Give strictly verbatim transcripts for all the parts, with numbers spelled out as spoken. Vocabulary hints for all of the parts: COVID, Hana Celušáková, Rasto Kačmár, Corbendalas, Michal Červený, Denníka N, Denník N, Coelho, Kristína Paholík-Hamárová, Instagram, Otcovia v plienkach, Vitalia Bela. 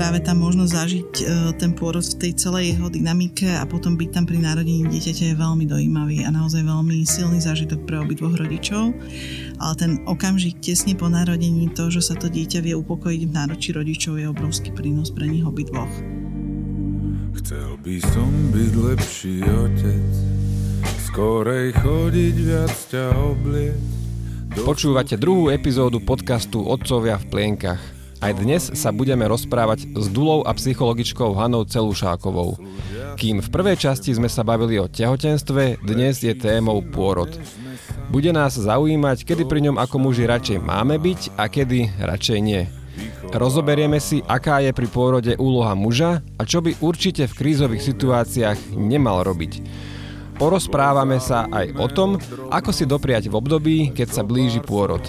práve tá možnosť zažiť ten pôrod v tej celej jeho dynamike a potom byť tam pri narodení dieťaťa je veľmi dojímavý a naozaj veľmi silný zážitok pre obidvoch rodičov. Ale ten okamžik tesne po narodení, to, že sa to dieťa vie upokojiť v náručí rodičov, je obrovský prínos pre nich obidvoch. Chcel by som byť lepší otec, skorej chodiť viac ťa obliec. Počúvate druhú epizódu podcastu Otcovia v plienkach. Aj dnes sa budeme rozprávať s dulou a psychologičkou Hanou Celušákovou. Kým v prvej časti sme sa bavili o tehotenstve, dnes je témou pôrod. Bude nás zaujímať, kedy pri ňom ako muži radšej máme byť a kedy radšej nie. Rozoberieme si, aká je pri pôrode úloha muža a čo by určite v krízových situáciách nemal robiť. Porozprávame sa aj o tom, ako si dopriať v období, keď sa blíži pôrod.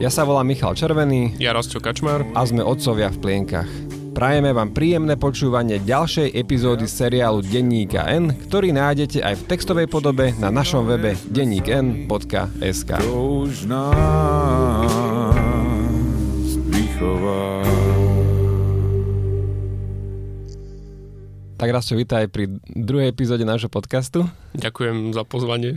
Ja sa volám Michal Červený. Ja Rasto Kačmár. A sme Otcovia v plienkach. Prajeme vám príjemné počúvanie ďalšej epizódy seriálu Denníka N, ktorý nájdete aj v textovej podobe na našom webe denník en bodka es ká. To už nás vychová. Tak Rasto, vítaj pri druhej epizóde nášho podcastu. Ďakujem za pozvanie.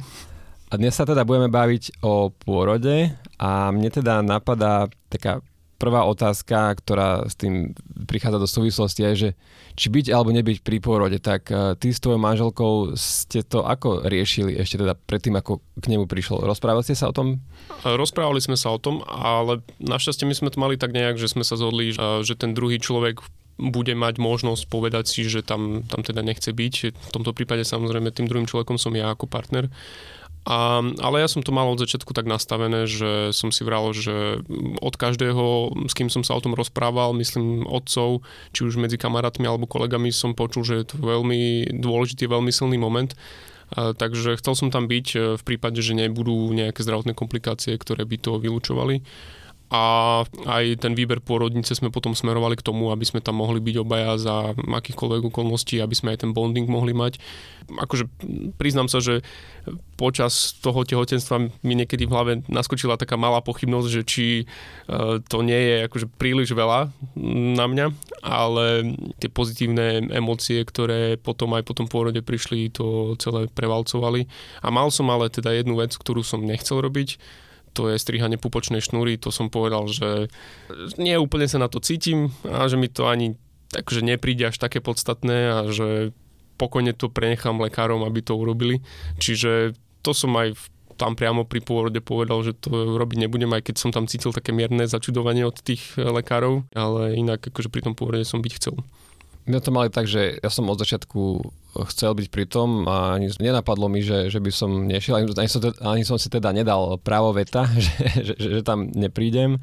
A dnes sa teda budeme baviť o pôrode a mne teda napadá taká prvá otázka, ktorá s tým prichádza do súvislosti, je, že či byť alebo nebyť pri pôrode. Tak ty s tvojou manželkou ste to ako riešili ešte teda predtým, ako k nemu prišlo? Rozprávali ste sa o tom? Rozprávali sme sa o tom, ale našťastie my sme to mali tak nejak, že sme sa zhodli, že ten druhý človek bude mať možnosť povedať si, že tam, tam teda nechce byť. V tomto prípade samozrejme tým druhým človekom som ja ako partner. A, ale ja som to mal od začiatku tak nastavené, že som si vral, že od každého, s kým som sa o tom rozprával, myslím otcov, či už medzi kamarátmi alebo kolegami, som počul, že je to veľmi dôležitý, veľmi silný moment. A, takže chcel som tam byť v prípade, že nebudú nejaké zdravotné komplikácie, ktoré by to vylúčovali. A aj ten výber pôrodnice sme potom smerovali k tomu, aby sme tam mohli byť obaja za akýchkoľvek okolností, aby sme aj ten bonding mohli mať. Akože priznám sa, že počas toho tehotenstva mi niekedy v hlave naskočila taká malá pochybnosť, že či to nie je akože príliš veľa na mňa, ale tie pozitívne emócie, ktoré potom aj po tom pôrode prišli, to celé prevalcovali. A mal som ale teda jednu vec, ktorú som nechcel robiť, to je strihanie pupočnej šnúry, to som povedal, že nie úplne sa na to cítim a že mi to ani takže nepríde až také podstatné a že pokojne to prenechám lekárom, aby to urobili. Čiže to som aj tam priamo pri pôrode povedal, že to robiť nebudem, aj keď som tam cítil také mierne začudovanie od tých lekárov, ale inak akože pri tom pôrode som byť chcel. My to mali tak, že ja som od začiatku chcel byť pri tom a ani nenapadlo mi, že, že by som nešiel, ani, ani, som teda, ani som si teda nedal právo veta, že, že, že tam neprídem.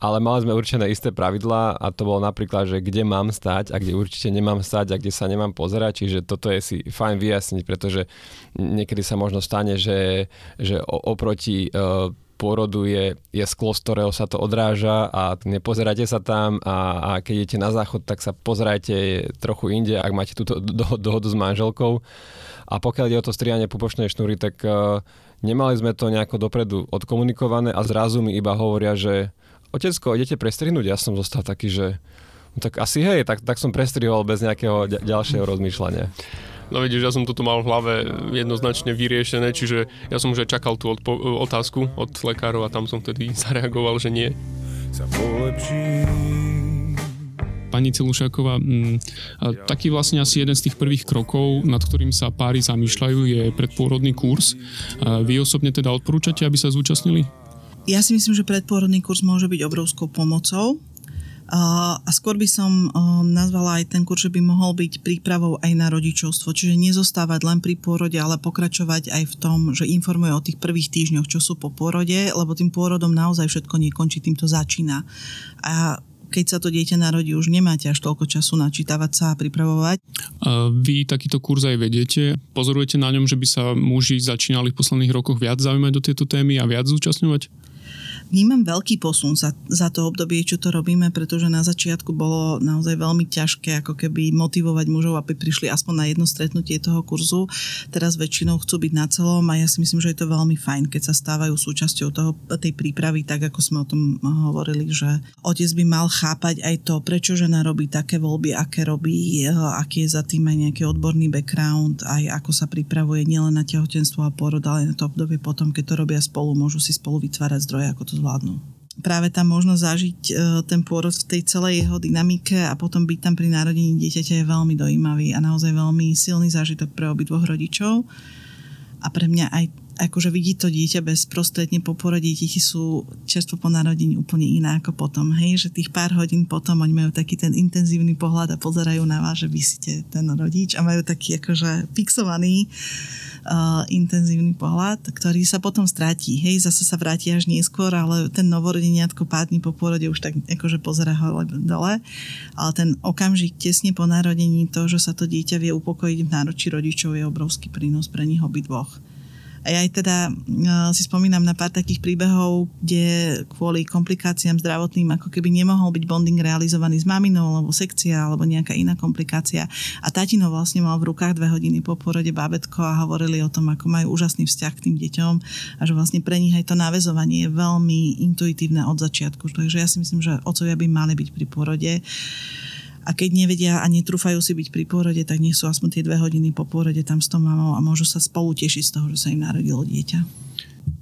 Ale mali sme určené isté pravidlá a to bolo napríklad, že kde mám stať a kde určite nemám stať a kde sa nemám pozerať, čiže toto je si fajn vyjasniť, pretože niekedy sa možno stane, že, že oproti uh, pôrodu je, je sklo, z ktorého sa to odráža a nepozerajte sa tam a, a keď idete na záchod, tak sa pozerajte trochu inde, ak máte túto do, dohodu s manželkou. A pokiaľ ide o to strihanie pupočnej šnúry, tak uh, nemali sme to nejako dopredu odkomunikované a zrazu mi iba hovoria, že otecko, idete prestrihnúť? Ja som zostal taký, že no tak asi hej, tak, tak som prestrihol bez nejakého ďa, ďalšieho rozmýšľania. No vidíš, ja som toto mal v hlave jednoznačne vyriešené, čiže ja som už čakal tú odpo- otázku od lekárov a tam som vtedy zareagoval, že nie. Pani Celušáková, m, taký vlastne asi jeden z tých prvých krokov, nad ktorým sa páry zamýšľajú, je predpôrodný kurz. Vy osobne teda odporúčate, aby sa zúčastnili? Ja si myslím, že predpôrodný kurz môže byť obrovskou pomocou. A skôr by som nazvala aj ten kurz, že by mohol byť prípravou aj na rodičovstvo, čiže nezostávať len pri pôrode, ale pokračovať aj v tom, že informuje o tých prvých týždňoch, čo sú po pôrode, lebo tým pôrodom naozaj všetko nekončí, týmto začína. A keď sa to dieťa narodí, už nemáte až toľko času načítavať sa a pripravovať. A vy takýto kurz aj vedete. Pozorujete na ňom, že by sa muži začínali v posledných rokoch viac zaujímať do tejto témy a viac zúčastňovať? Vnímam veľký posun za, za to obdobie, čo to robíme, pretože na začiatku bolo naozaj veľmi ťažké ako keby motivovať mužov, aby prišli aspoň na jedno stretnutie toho kurzu. Teraz väčšinou chcú byť na celom a ja si myslím, že je to veľmi fajn, keď sa stávajú súčasťou toho, tej prípravy, tak ako sme o tom hovorili, že otec by mal chápať aj to, prečo žena robí také voľby, aké robí, aký je za tým aj nejaký odborný background, aj ako sa pripravuje nielen na tehotenstvo a pôrod, ale na to obdobie potom, keď to robia spolu, môžu si spolu vytvárať zdroje, ako to zvládnu. Práve tá možnosť zažiť ten pôrod v tej celej jeho dynamike a potom byť tam pri narodení dieťaťa je veľmi dojímavý a naozaj veľmi silný zážitok pre obidvoch rodičov. A pre mňa aj akože vidí to dieťa bezprostredne po pôrode, deti sú čerstvo po narodení úplne iná ako potom. Hej, že tých pár hodín potom oni majú taký ten intenzívny pohľad a pozerajú na vás, že vysíte ten rodič a majú taký akože fixovaný Uh, intenzívny pohľad, ktorý sa potom stratí. Hej, zase sa vráti až neskôr, ale ten novorodeniatko pádny po pôrode už tak akože pozerá ho dole. Ale ten okamžik tesne po narodení, to, že sa to dieťa vie upokojiť v náručí rodičov, je obrovský prínos pre nich obidvoch. A ja aj teda uh, si spomínam na pár takých príbehov, kde kvôli komplikáciám zdravotným ako keby nemohol byť bonding realizovaný s maminou, alebo sekcia, alebo nejaká iná komplikácia. A tatino vlastne mal v rukách dve hodiny po porode bábätko a hovorili o tom, ako majú úžasný vzťah k tým deťom a že vlastne pre nich aj to naväzovanie je veľmi intuitívne od začiatku. Takže ja si myslím, že otcovia by mali byť pri porode. A keď nevedia a netrúfajú si byť pri pôrode, tak nech sú aspoň tie dve hodiny po pôrode tam s tou mamou a môžu sa spolu tešiť z toho, že sa im narodilo dieťa.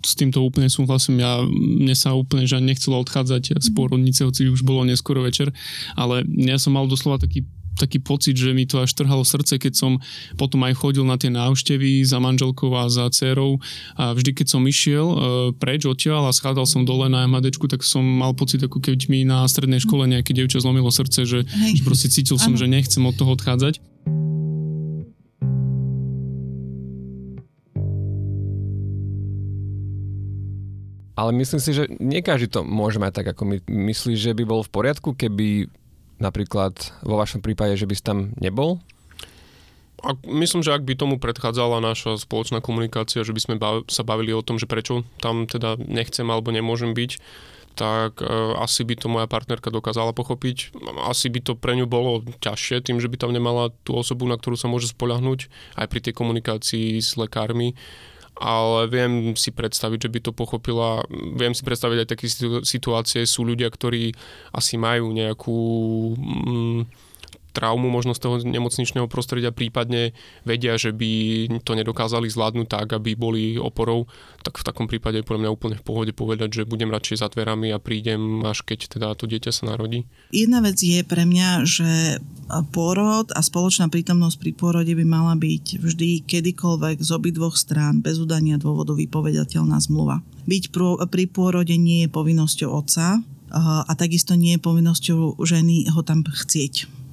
S týmto úplne súhlasím. Ja, mne sa úplne že nechcelo odchádzať z pôrodnice, hoci už bolo neskoro večer, ale ja som mal doslova taký taký pocit, že mi to až trhalo srdce, keď som potom aj chodil na tie návštevy za manželkou a za dcérou a vždy, keď som išiel e, preč odtiaľ a schádal som dole na em há déčku, tak som mal pocit, ako keď mi na strednej škole nejaké dievča zlomilo srdce, že, že proste cítil som, ano. Že nechcem od toho odchádzať. Ale myslím si, že nie každý to môže mať tak, ako my. Myslíš, že by bol v poriadku, keby napríklad vo vašom prípade, že by si tam nebol? A myslím, že ak by tomu predchádzala naša spoločná komunikácia, že by sme bav- sa bavili o tom, že prečo tam teda nechcem alebo nemôžem byť, tak e, asi by to moja partnerka dokázala pochopiť. Asi by to pre ňu bolo ťažšie tým, že by tam nemala tú osobu, na ktorú sa môže spoľahnúť aj pri tej komunikácii s lekármi. Ale viem si predstaviť, že by to pochopila. Viem si predstaviť aj také situácie. Sú ľudia, ktorí asi majú nejakú mm, traumu možno z toho nemocničného prostredia, prípadne vedia, že by to nedokázali zvládnuť tak, aby boli oporou. Tak v takom prípade je podľa mňa úplne v pohode povedať, že budem radšej za dverami a prídem, až keď teda to dieťa sa narodí. Jedna vec je pre mňa, že pôrod a spoločná prítomnosť pri pôrode by mala byť vždy kedykoľvek z obidvoch strán bez udania dôvodu vypovedateľná zmluva. Byť pri pôrode nie je povinnosťou otca a takisto nie je povinnosťou ženy ho tam chcieť.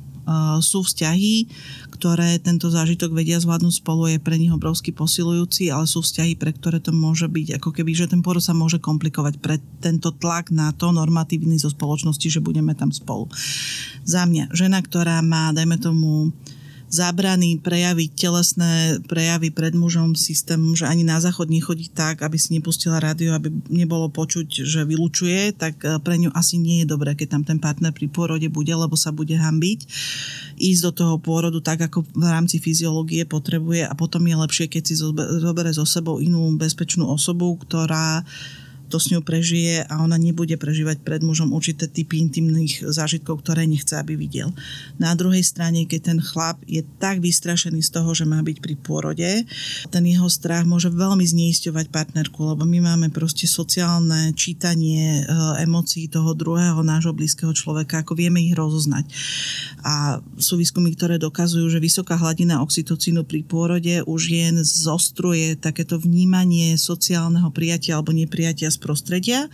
Sú vzťahy, ktoré tento zážitok vedia zvládnuť spolu, je pre nich obrovsky posilujúci, ale sú vzťahy, pre ktoré to môže byť, ako keby, že ten pôrod sa môže komplikovať pre tento tlak na to normatívny zo spoločnosti, že budeme tam spolu. Za mňa, žena, ktorá má, dajme tomu, zábrany prejaviť telesné prejavy pred mužom systému, že ani na záchod nechodí tak, aby si nepustila rádio, aby nebolo počuť, že vylučuje, tak pre ňu asi nie je dobré, keď tam ten partner pri pôrode bude, lebo sa bude hanbiť. Ísť do toho pôrodu tak, ako v rámci fyziológie potrebuje a potom je lepšie, keď si zoberie so sebou inú bezpečnú osobu, ktorá to s ňou prežije a ona nebude prežívať pred mužom určité typy intimných zážitkov, ktoré nechce, aby videl. Na druhej strane, keď ten chlap je tak vystrašený z toho, že má byť pri pôrode, ten jeho strach môže veľmi zneisťovať partnerku, lebo my máme proste sociálne čítanie emócií toho druhého nášho blízkeho človeka, ako vieme ich rozoznať. A sú výskumy, ktoré dokazujú, že vysoká hladina oxytocínu pri pôrode už jen zostruje takéto vnímanie sociálneho prijatia alebo neprijatia prostredia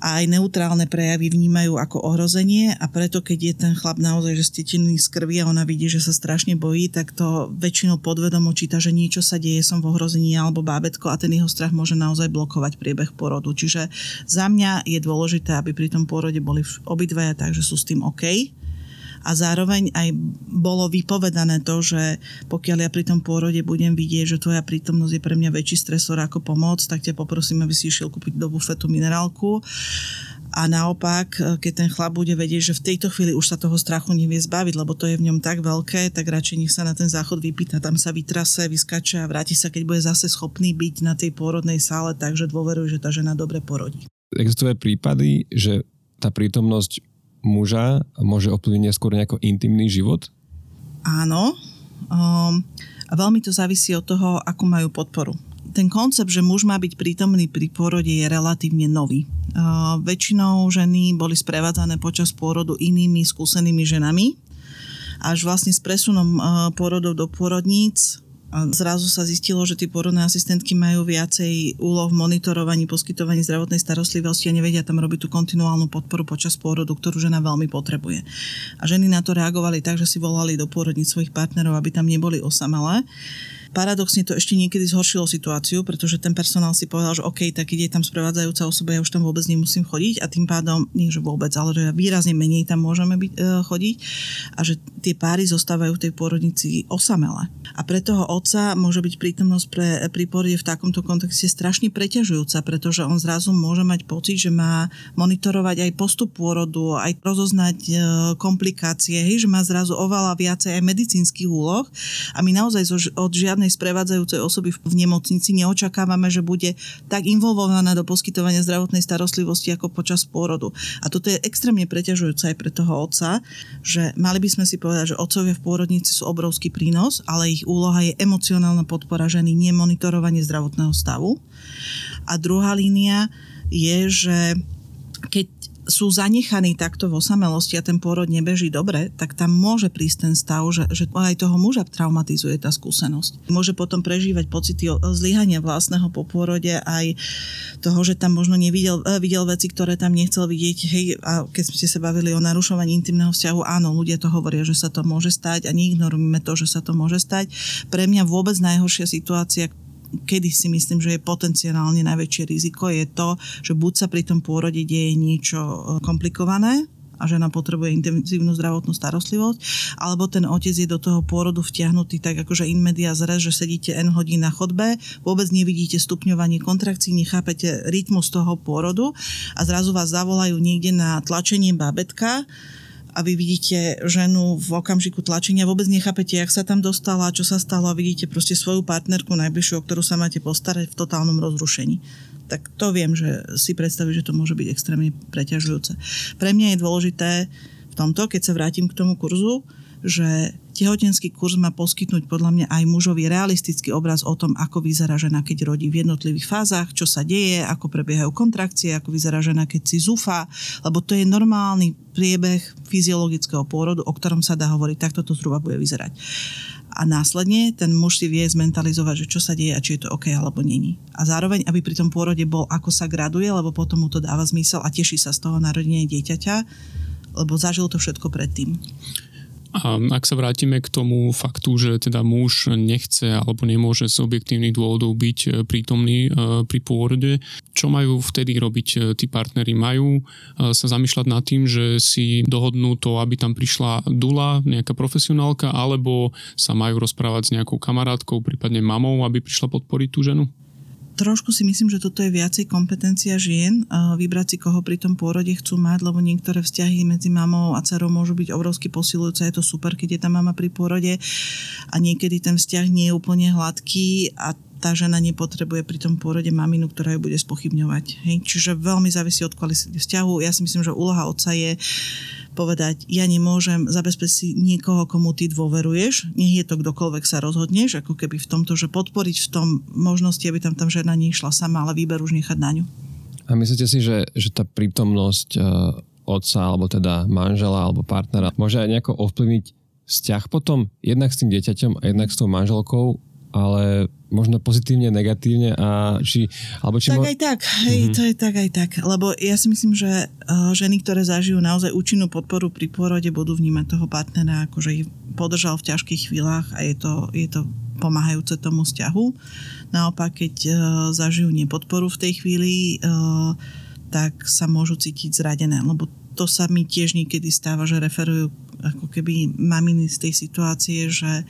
a aj neutrálne prejavy vnímajú ako ohrozenie a preto, keď je ten chlap naozaj že stetený z krvi a ona vidí, že sa strašne bojí, tak to väčšinou podvedomo číta, že niečo sa deje, som v ohrození alebo bábätko a ten jeho strach môže naozaj blokovať priebeh pôrodu. Čiže za mňa je dôležité, aby pri tom pôrode boli obidvaja, takže sú s tým OK. a zároveň aj bolo vypovedané to, že pokiaľ ja pri tom pôrode budem vidieť, že tvoja prítomnosť je pre mňa väčší stresor ako pomoc, tak ťa poprosím, aby si išiel kúpiť do bufetu minerálku. A naopak, keď ten chlap bude vedieť, že v tejto chvíli už sa toho strachu nevie zbaviť, lebo to je v ňom tak veľké, tak radšej nech sa na ten záchod vypýta, tam sa vytrase, vyskače a vráti sa, keď bude zase schopný byť na tej pôrodnej sále, takže dôveruj, že tá žena dobre porodí. Existuje prípady, že tá prítomnosť muža môže ovplyvniť skôr nejako intimný život? Áno. Um, a veľmi to závisí od toho, akú majú podporu. Ten koncept, že muž má byť prítomný pri pôrode, je relatívne nový. Uh, väčšinou ženy boli sprevádzané počas pôrodu inými skúsenými ženami. Až vlastne s presunom uh, pôrodov do pôrodníc zrazu sa zistilo, že tie pôrodné asistentky majú viacej úloh v monitorovaní, poskytovaní zdravotnej starostlivosti a nevedia tam robiť tú kontinuálnu podporu počas pôrodu, ktorú žena veľmi potrebuje. A ženy na to reagovali tak, že si volali do pôrodníc svojich partnerov, aby tam neboli osamelé. Paradoxne to ešte niekedy zhoršilo situáciu, pretože ten personál si povedal, že OK, tak keď je tam sprevádzajúca osoba, ja už tam vôbec nemusím chodiť a tým pádom, nie že vôbec, ale že výrazne menej tam môžeme byť, e, chodiť a že tie páry zostávajú v tej pôrodnici osamelé. A pre toho otca môže byť prítomnosť pre, pri pôrode v takomto kontexte strašne preťažujúca, pretože on zrazu môže mať pocit, že má monitorovať aj postup pôrodu, aj rozoznať e, komplikácie, hej, že má zrazu oveľa viacej aj medicínskych úloh a my naozaj zo, od žiadnych sprevádzajúcej osoby v nemocnici neočakávame, že bude tak involvovaná do poskytovania zdravotnej starostlivosti ako počas pôrodu. A toto je extrémne preťažujúce aj pre toho otca, že mali by sme si povedať, že otcovia v pôrodnici sú obrovský prínos, ale ich úloha je emocionálna podpora ženy, nie monitorovanie zdravotného stavu. A druhá línia je, že keď sú zanechaní takto v osamelosti a ten pôrod nebeží dobre, tak tam môže prísť ten stav, že, že aj toho muža traumatizuje tá skúsenosť. Môže potom prežívať pocity zlyhania vlastného po pôrode, aj toho, že tam možno nevidel videl veci, ktoré tam nechcel vidieť. Hej, a keď ste sa bavili o narušovaní intimného vzťahu, áno, ľudia to hovoria, že sa to môže stať a neignorujeme to, že sa to môže stať. Pre mňa vôbec najhoršia situácia, kedy si myslím, že je potenciálne najväčšie riziko, je to, že buď sa pri tom pôrode deje niečo komplikované a žena potrebuje intenzívnu zdravotnú starostlivosť, alebo ten otec je do toho pôrodu vtiahnutý tak akože in medias res, že sedíte N hodín na chodbe, vôbec nevidíte stupňovanie kontrakcií, nechápete rytmus toho pôrodu a zrazu vás zavolajú niekde na tlačenie bábätka a vy vidíte ženu v okamžiku tlačenia, vôbec nechápete, jak sa tam dostala, čo sa stalo a vidíte proste svoju partnerku najbližšiu, o ktorú sa máte postarať, v totálnom rozrušení. Tak to viem, že si predstaviť, že to môže byť extrémne preťažujúce. Pre mňa je dôležité v tomto, keď sa vrátim k tomu kurzu, že tehotenský kurz má poskytnúť podľa mňa aj mužovi realistický obraz o tom, ako vyzerá žena, keď rodí v jednotlivých fázach, čo sa deje, ako prebiehajú kontrakcie, ako vyzerá žena, keď si zúfa, lebo to je normálny priebeh fyziologického pôrodu, o ktorom sa dá hovoriť, takto to zhruba bude vyzerať. A následne ten muž si vie zmentalizovať, že čo sa deje a či je to OK alebo není. A zároveň, aby pri tom pôrode bol, ako sa graduje, lebo potom mu to dáva zmysel a teší sa z toho narodenia dieťaťa, lebo zažil to všetko predtým. A ak sa vrátime k tomu faktu, že teda muž nechce alebo nemôže z objektívnych dôvodov byť prítomný pri pôrode, čo majú vtedy robiť tí partneri? Majú sa zamýšľať nad tým, že si dohodnú to, aby tam prišla dula, nejaká profesionálka, alebo sa majú rozprávať s nejakou kamarátkou, prípadne mamou, aby prišla podporiť tú ženu? Trošku si myslím, že toto je viacej kompetencia žien, vybrať si, koho pri tom pôrode chcú mať, lebo niektoré vzťahy medzi mamou a dcerou môžu byť obrovsky posilujúce, je to super, keď je tá mama pri pôrode a niekedy ten vzťah nie je úplne hladký a tá žena nepotrebuje pri tom pôrode maminu, ktorá ju bude spochybňovať. Hej? Čiže veľmi závisí od kvality vzťahu. Ja si myslím, že úloha otca je povedať, ja nemôžem zabezpečiť si niekoho, komu ty dôveruješ, nech je to kdokoľvek sa rozhodneš, ako keby v tomto, že podporiť v tom možnosti, aby tam tam žena nešla sama, ale výber už nechať na ňu. A myslíte si, že, že tá prítomnosť e, otca, alebo teda manžela, alebo partnera, môže aj nejako ovplyvniť vzťah potom jednak s tým dieťaťom a jednak s tou manželkou, ale možno pozitívne, negatívne a či... Alebo či tak mo- aj tak, hej, mm-hmm. to je tak aj tak. Lebo ja si myslím, že ženy, ktoré zažijú naozaj účinnú podporu pri pôrode, budú vnímať toho partnera, akože ich podržal v ťažkých chvíľach a je to, je to pomáhajúce tomu vzťahu. Naopak, keď uh, zažijú nepodporu v tej chvíli, uh, tak sa môžu cítiť zradené, lebo to sa mi tiež niekedy stáva, že referujú ako keby maminy z tej situácie, že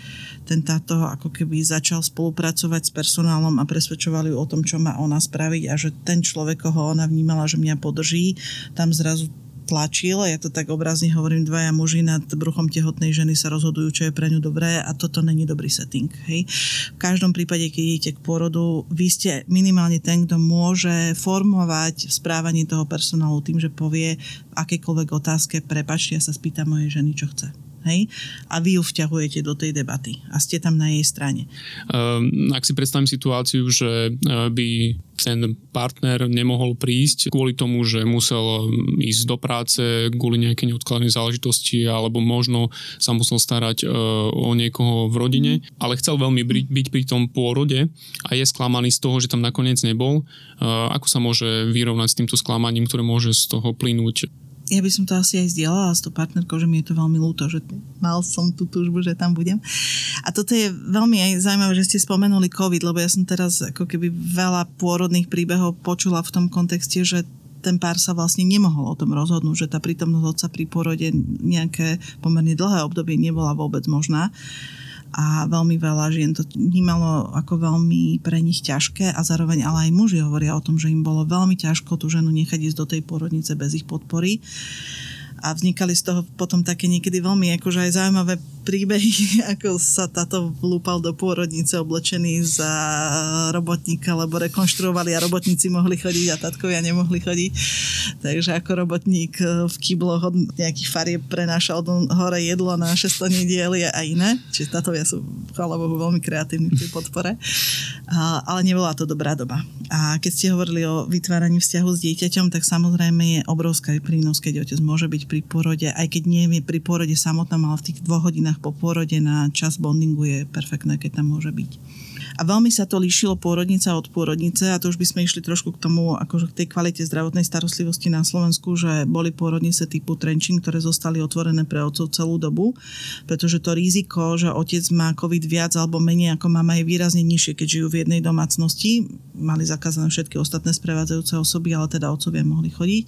ten táto ako keby začal spolupracovať s personálom a presvedčovali ju o tom, čo má ona spraviť a že ten človek, koho ona vnímala, že mňa podrží, tam zrazu tlačil, ja to tak obrazne hovorím, dvaja muži nad bruchom tehotnej ženy sa rozhodujú, čo je pre ňu dobré a toto není dobrý setting. Hej. V každom prípade, keď idete k pôrodu, vy ste minimálne ten, kto môže formovať správanie toho personálu tým, že povie akékoľvek otázke, prepáčte, ja sa spýtam mojej ženy, čo chce. Hej? A vy ju vťahujete do tej debaty a ste tam na jej strane. Um, ak si predstavím situáciu, že by ten partner nemohol prísť kvôli tomu, že musel ísť do práce kvôli nejakej neodkladnej záležitosti alebo možno sa musel starať uh, o niekoho v rodine, ale chcel veľmi byť pri tom pôrode a je sklamaný z toho, že tam nakoniec nebol. Uh, ako sa môže vyrovnať s týmto sklamaním, ktoré môže z toho plynúť? Ja by som to asi aj zdieľala s tou partnerkou, že mi je to veľmi ľúto, že mal som tú túžbu, že tam budem. A toto je veľmi aj zaujímavé, že ste spomenuli COVID, lebo ja som teraz ako keby veľa pôrodných príbehov počula v tom kontexte, že ten pár sa vlastne nemohol o tom rozhodnúť, že tá prítomnosť otca pri porode nejaké pomerne dlhé obdobie nebola vôbec možná. A veľmi veľa žien to vnímalo ako veľmi pre nich ťažké a zároveň ale aj muži hovoria o tom, že im bolo veľmi ťažko tú ženu nechať ísť do tej porodnice bez ich podpory. A vznikali z toho potom také niekedy veľmi akože aj zaujímavé príbehy, ako sa táto vlúpal do pôrodnice oblečený za robotníka, lebo rekonštruovali a robotníci mohli chodiť a tatkovia nemohli chodiť. Takže ako robotník v kýbloch od nejakých farieb prenášal do hore jedlo na šestlení diely a iné. Čiže tatovia sú, chvála Bohu, veľmi kreatívni v tej podpore. A, ale nebola to dobrá doba. A keď ste hovorili o vytváraní vzťahu s dieťaťom, tak samozrejme je obrovská prínos, keď otec môže byť pri porode, aj keď nie je pri porode samotnom, ale v tých dvoch hodinách po porode na čas bondingu je perfektné, keď tam môže byť. A veľmi sa to líšilo pôrodnica od pôrodnice a to už by sme išli trošku k tomu, akože k tej kvalite zdravotnej starostlivosti na Slovensku, že boli pôrodnice typu Trenčín, ktoré zostali otvorené pre otcov celú dobu, pretože to riziko, že otec má COVID viac alebo menej ako mama je výrazne nižšie, keď žijú v jednej domácnosti. Mali zakázané všetky ostatné sprevádzajúce osoby, ale teda otcovia mohli chodiť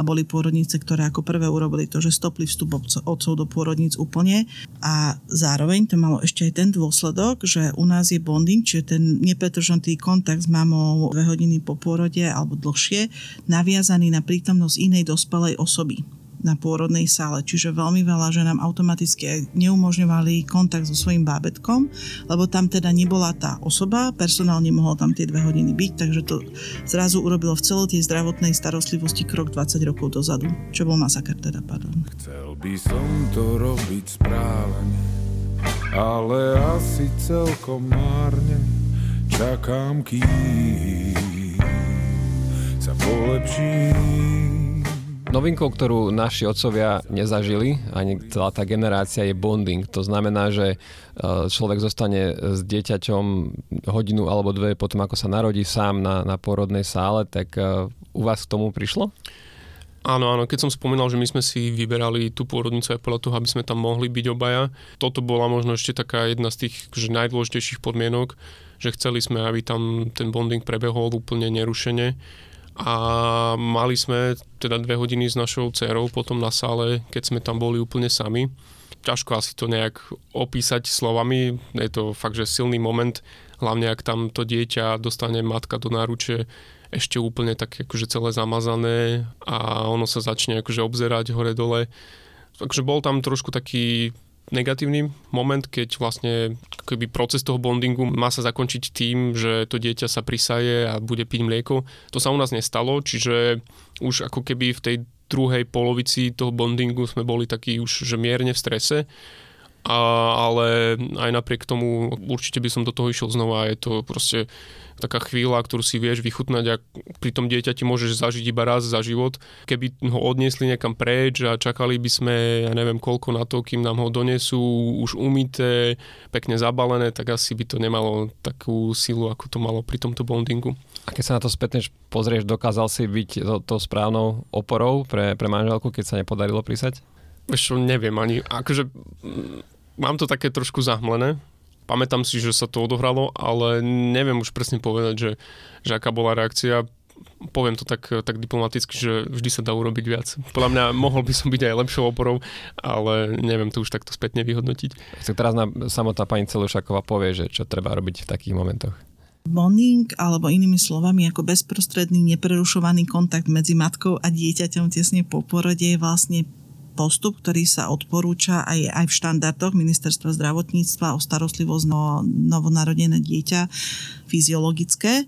a boli pôrodnice, ktoré ako prvé urobili to, že stopli vstup otcov do pôrodnic úplne a zároveň to malo ešte aj ten dôsledok, že u nás je bonding, čiže ten nepretržitý kontakt s mamou dve hodiny po pôrode alebo dlhšie, naviazaný na prítomnosť inej dospelej osoby na pôrodnej sále. Čiže veľmi veľa, že nám automaticky aj neumožňovali kontakt so svojím bábätkom, lebo tam teda nebola tá osoba, personál nemohol tam tie dve hodiny byť, takže to zrazu urobilo v celej tej zdravotnej starostlivosti krok dvadsať rokov dozadu, čo bol masaker teda, pardon. Chcel by som to robiť správne, ale asi celkom márne čakám, kým sa polepším. Novinkou, ktorú naši otcovia nezažili, ani celá tá generácia, je bonding. To znamená, že človek zostane s dieťaťom hodinu alebo dve potom, ako sa narodí sám na, na porodnej sále. Tak u vás k tomu prišlo? Áno, áno, keď som spomínal, že my sme si vyberali tú pôrodnicu aj podľa toho, aby sme tam mohli byť obaja. Toto bola možno ešte taká jedna z tých že najdôležitejších podmienok, že chceli sme, aby tam ten bonding prebehol úplne nerušene. A mali sme teda dve hodiny s našou dcérou potom na sále, keď sme tam boli úplne sami. Ťažko asi to nejak opísať slovami, je to fakt, že silný moment, hlavne ak tam to dieťa dostane matka do náruče, ešte úplne tak akože celé zamazané a ono sa začne akože obzerať hore-dole. Takže bol tam trošku taký negatívny moment, keď vlastne keby proces toho bondingu má sa zakončiť tým, že to dieťa sa prisaje a bude piť mlieko. To sa u nás nestalo, čiže už ako keby v tej druhej polovici toho bondingu sme boli takí už že mierne v strese. A, ale aj napriek tomu určite by som do toho išiel znova. Je to proste taká chvíľa, ktorú si vieš vychutnať a pri tom dieťati môžeš zažiť iba raz za život. Keby ho odniesli niekam preč a čakali by sme, ja neviem koľko na to, kým nám ho donesú, už umyté, pekne zabalené, tak asi by to nemalo takú silu, ako to malo pri tomto bondingu. A keď sa na to spätne pozrieš, dokázal si byť to, to správnou oporou pre, pre manželku, keď sa nepodarilo prísať? Ešte neviem ani, akože mám to také trošku zahmlené. Pamätám si, že sa to odohralo, ale neviem už presne povedať, že, že aká bola reakcia. poviem to tak, tak diplomaticky, že vždy sa dá urobiť viac. Podľa mňa mohol by som byť aj lepšou oporou, ale neviem to už takto spätne vyhodnotiť. Tak teraz nám samotná pani Celušáková povie, že čo treba robiť v takých momentoch. Bonding, alebo inými slovami ako bezprostredný, neprerušovaný kontakt medzi matkou a dieťaťom tesne po porode je vlastne postup, ktorý sa odporúča aj, aj v štandardoch Ministerstva zdravotníctva o starostlivosť o novonarodené dieťa fyziologické.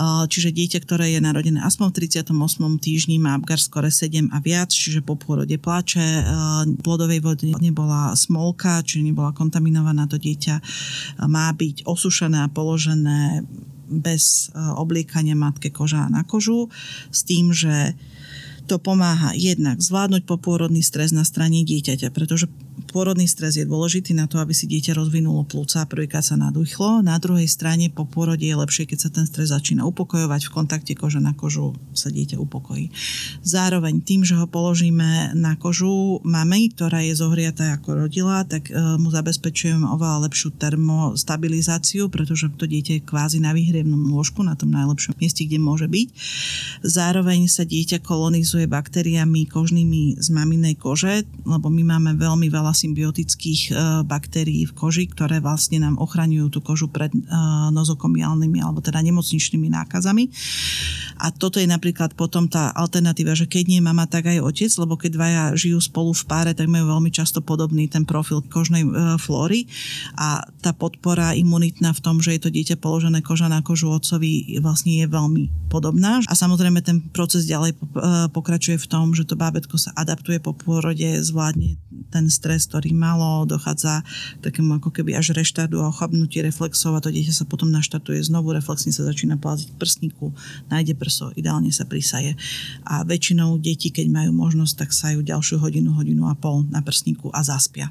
Čiže dieťa, ktoré je narodené aspoň v tridsiatom ôsmom týždni, má apgarskore sedem a viac, čiže po pôrode pláče, v plodovej vode nebola smolka, čiže nebola kontaminovaná, to dieťa má byť osušené a položené bez obliekania matke koža na kožu, s tým, že to pomáha jednak zvládnuť popôrodný stres na strane dieťaťa, pretože pôrodný stres je dôležitý na to, aby si dieťa rozvinulo pľúca, prvýkrát sa naduchlo. Na druhej strane po pôrode je lepšie, keď sa ten stres začína upokojovať, v kontakte koža na kožu sa dieťa upokojí. Zároveň tým, že ho položíme na kožu mamy, ktorá je zohriatá ako rodila, tak mu zabezpečujeme oveľa lepšiu termostabilizáciu, pretože to dieťa je kvázi na vyhrievnom lôžku, na tom najlepšom mieste, kde môže byť. Zároveň sa dieťa kolonizuje baktériami kožnými z maminej kože, lebo my máme veľmi veľa symbiotických baktérií v koži, ktoré vlastne nám ochraňujú tú kožu pred nozokomiálnymi alebo teda nemocničnými nákazami. A toto je napríklad potom tá alternatíva, že keď nie mama, tak aj otec, lebo keď dvaja žijú spolu v páre, tak majú veľmi často podobný ten profil kožnej flóry a tá podpora imunitná v tom, že je to dieťa položené koža na kožu otcovi, vlastne je veľmi podobná. A samozrejme ten proces ďalej po pokračuje v tom, že to bábätko sa adaptuje po pôrode, zvládne ten stres, ktorý malo, dochádza takému ako keby až reštartu a ochabnutie reflexov a to dieťa sa potom naštartuje znovu, reflexne sa začína pláziť v prsníku, nájde prso, ideálne sa prisaje. A väčšinou deti, keď majú možnosť, tak sajú ďalšiu hodinu, hodinu a pol na prsníku a zaspia.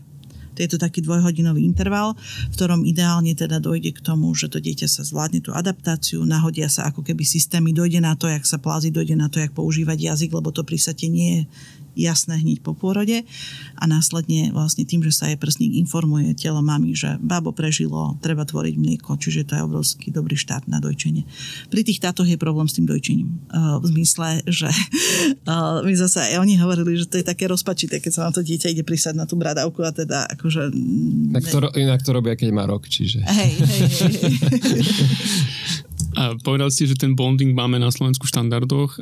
To je to taký dvojhodinový interval, v ktorom ideálne teda dojde k tomu, že to dieťa sa zvládne tú adaptáciu, nahodia sa ako keby systémy, dojde na to, jak sa plázi, dojde na to, jak používať jazyk, lebo to prisatie nie je jasné hneď po pôrode a následne vlastne tým, že sa jej prsník informuje telo mami, že bábo prežilo, treba tvoriť mlieko, čiže to je obrovský dobrý štart na dojčenie. Pri tých tátoch je problém s tým dojčením. Uh, v zmysle, že uh, my zase aj oni hovorili, že to je také rozpačité, keď sa na to dieťa ide prisať na tú bradavku a teda akože... Inak to, inak to robia, keď má rok, čiže... Hej, hej, hej. A povedal ste, že ten bonding máme na Slovensku štandardoch, a,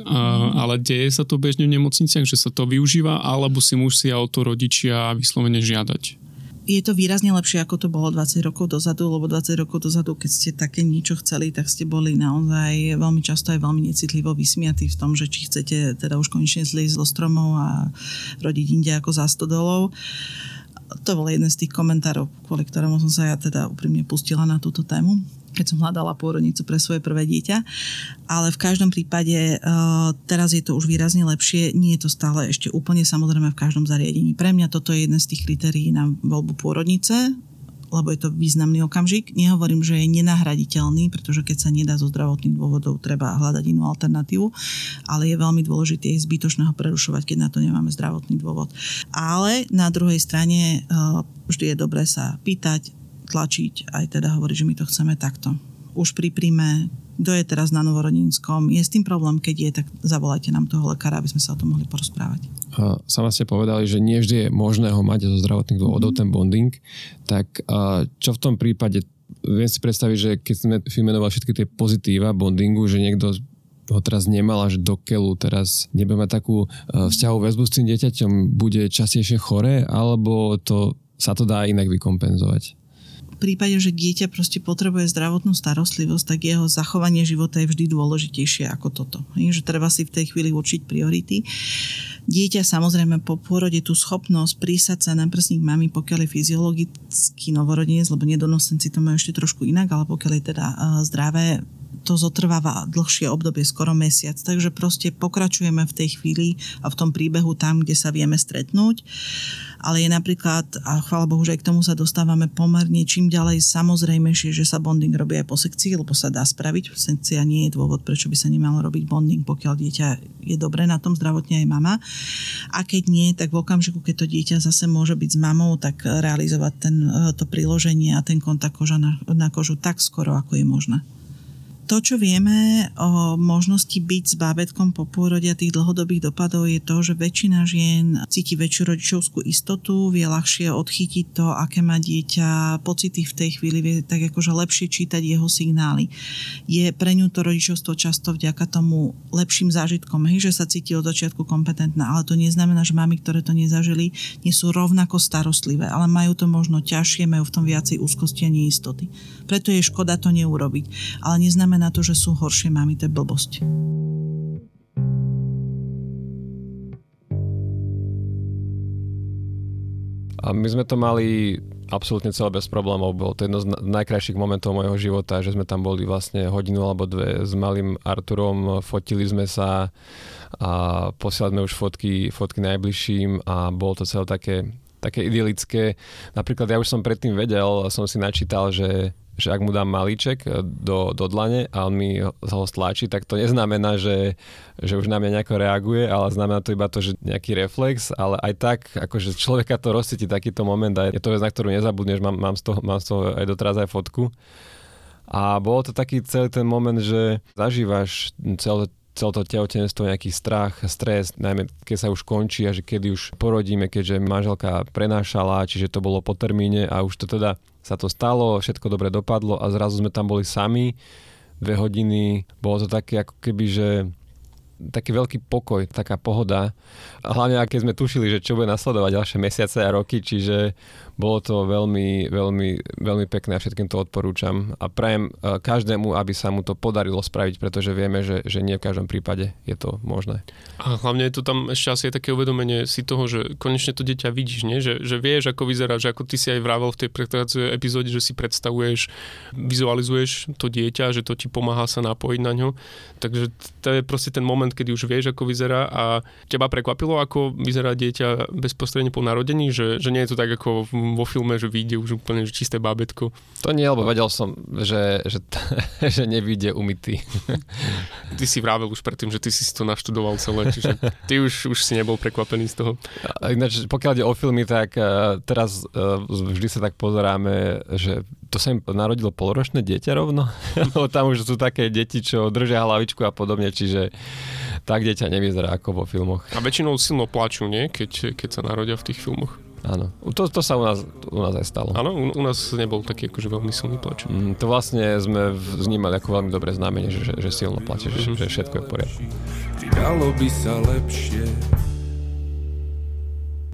ale deje sa to bežne v nemocniciach, že sa to využíva, alebo si musia o to rodičia vyslovene žiadať? Je to výrazne lepšie, ako to bolo dvadsať rokov dozadu, lebo dvadsať rokov dozadu, keď ste také niečo chceli, tak ste boli naozaj veľmi často aj veľmi necitlivo vysmiatí v tom, že či chcete teda už konečne zliezť zo stromov a rodiť inde ako za stodolou. To bol jeden z tých komentárov, kvôli ktorému som sa ja teda úprimne pustila na túto tému, keď som hľadala pôrodnicu pre svoje prvé dieťa. Ale v každom prípade teraz je to už výrazne lepšie. Nie je to stále ešte úplne samozrejme v každom zariadení. Pre mňa toto je jeden z tých kritérií na voľbu pôrodnice, lebo je to významný okamžik. Nehovorím, že je nenahraditeľný, pretože keď sa nedá zo zdravotných dôvodov, treba hľadať inú alternatívu, ale je veľmi dôležité je zbytočné ho prerušovať, keď na to nemáme zdravotný dôvod. Ale na druhej strane vždy je dobré sa pýtať, tlačiť, aj teda hovoriť, že my to chceme takto. Už pri príjme, kto je teraz na Novorodinskom, je s tým problém, keď je, tak zavolajte nám toho lekára, aby sme sa o tom mohli porozprávať. A sama ste povedali, že nie vždy je možné ho mať zo zdravotných dôvodov, mm. ten bonding, tak čo v tom prípade, viem si predstaviť, že keď sme vymenovali všetky tie pozitíva bondingu, že niekto ho teraz nemal až do keľu, teraz nebude mať takú vzťahovú väzbu s tým dieťaťom, bude častejšie choré, alebo to, sa to dá inak vykompenzovať? V prípade, že dieťa proste potrebuje zdravotnú starostlivosť, tak jeho zachovanie života je vždy dôležitejšie ako toto. Že treba si v tej chvíli určiť priority. Dieťa samozrejme po pôrode tú schopnosť prísať sa na prsník mami, pokiaľ je fyziologický novorodenec, lebo nedonosenci to majú ešte trošku inak, ale pokiaľ je teda zdravé, to zotrváva dlhšie obdobie, skoro mesiac. Takže proste pokračujeme v tej chvíli a v tom príbehu tam, kde sa vieme stretnúť. Ale je napríklad, a chvála Bohu, že aj k tomu sa dostávame pomerne čím ďalej samozrejmejšie, že sa bonding robí aj po sekcii, lebo sa dá spraviť. Sekcia nie je dôvod, prečo by sa nemalo robiť bonding, pokiaľ dieťa je dobre na tom, zdravotne aj mama. A keď nie, tak v okamžiku, keď to dieťa zase môže byť s mamou, tak realizovať ten, to priloženie a ten kontakt koža na, na kožu tak skoro, ako je možné. to, čo vieme o možnosti byť s bábätkom po pôrode a tých dlhodobých dopadov je to, že väčšina žien cíti väčšiu rodičovskú istotu, vie ľahšie odchytiť to, aké má dieťa pocity v tej chvíli, vie tak akože lepšie čítať jeho signály. Je pre ňu to rodičovstvo často vďaka tomu lepším zážitkom, hej, že sa cíti od začiatku kompetentná, ale to neznamená, že mami, ktoré to nezažili, nie sú rovnako starostlivé, ale majú to možno ťažšie, majú v tom viacej úzkosti a neistoty. Preto je škoda to neurobiť, ale neznamená to, že sú horšie mami, to je blbosť. A my sme to mali absolútne celé bez problémov. Bolo to jedno z najkrajších momentov mojho života, že sme tam boli vlastne hodinu alebo dve s malým Arturom, fotili sme sa a posielali sme už fotky, fotky najbližším a bolo to celé také, také idylické. Napríklad ja už som predtým vedel, som si načítal, že že ak mu dám malíček do, do dlane a on mi ho stláči, tak to neznamená, že, že už na mňa nejako reaguje, ale znamená to iba to, že nejaký reflex, ale aj tak, akože človeka to rozcíti takýto moment a je to vec, na ktorú nezabudneš, mám, mám, z toho, mám z toho aj doteraz aj fotku. A bolo to taký celý ten moment, že zažívaš celé celé to tehotenstvo, nejaký strach, stres, najmä keď sa už končí a že kedy už porodíme, keďže manželka prenášala, čiže to bolo po termíne a už to teda sa to stalo, všetko dobre dopadlo a zrazu sme tam boli sami dve hodiny. Bolo to také ako keby, že taký veľký pokoj, taká pohoda. A hlavne, keď sme tušili, že čo bude nasledovať ďalšie mesiace a roky, čiže bolo to veľmi, veľmi, veľmi pekné a všetkým to odporúčam. A prajem každému, aby sa mu to podarilo spraviť, pretože vieme, že, že nie v každom prípade je to možné. A hlavne je to tam ešte asi také uvedomenie si toho, že konečne to dieťa vidíš, nie? Že, že vieš, ako vyzerá, že ako ty si aj vravel v tej predchádzajúcej epizóde, že si predstavuješ, vizualizuješ to dieťa, že to ti pomáha sa napojiť na ňo. Takže to je proste ten moment, kedy už vieš, ako vyzerá a teba prekvapilo, ako vyzerá dieťa bezprostredne po narodení, že, že nie je to tak ako vo filme, že vyjde už úplne že čisté bábätko. To nie, lebo vedel som, že, že, že nevyjde umytý. Ty si vravel už predtým, že ty si to naštudoval celé, čiže ty už, už si nebol prekvapený z toho. Ináč, pokiaľ ide o filmy, tak teraz vždy sa tak pozeráme, že to sa im narodilo polročné dieťa rovno, lebo tam už sú také deti, čo držia hlavičku a podobne, čiže tak dieťa nevyzerá ako vo filmoch. A väčšinou silno plačú, nie? Keď, keď sa narodia v tých filmoch. Áno, to, to sa u nás, u nás aj stalo. Áno, u, u nás nebol taký akože veľmi silný plač. Mm, to vlastne sme vnímali ako veľmi dobré znamenie, že, že, že silno plače, mm-hmm. že, že všetko je v poriadku. Dalo by sa lepšie.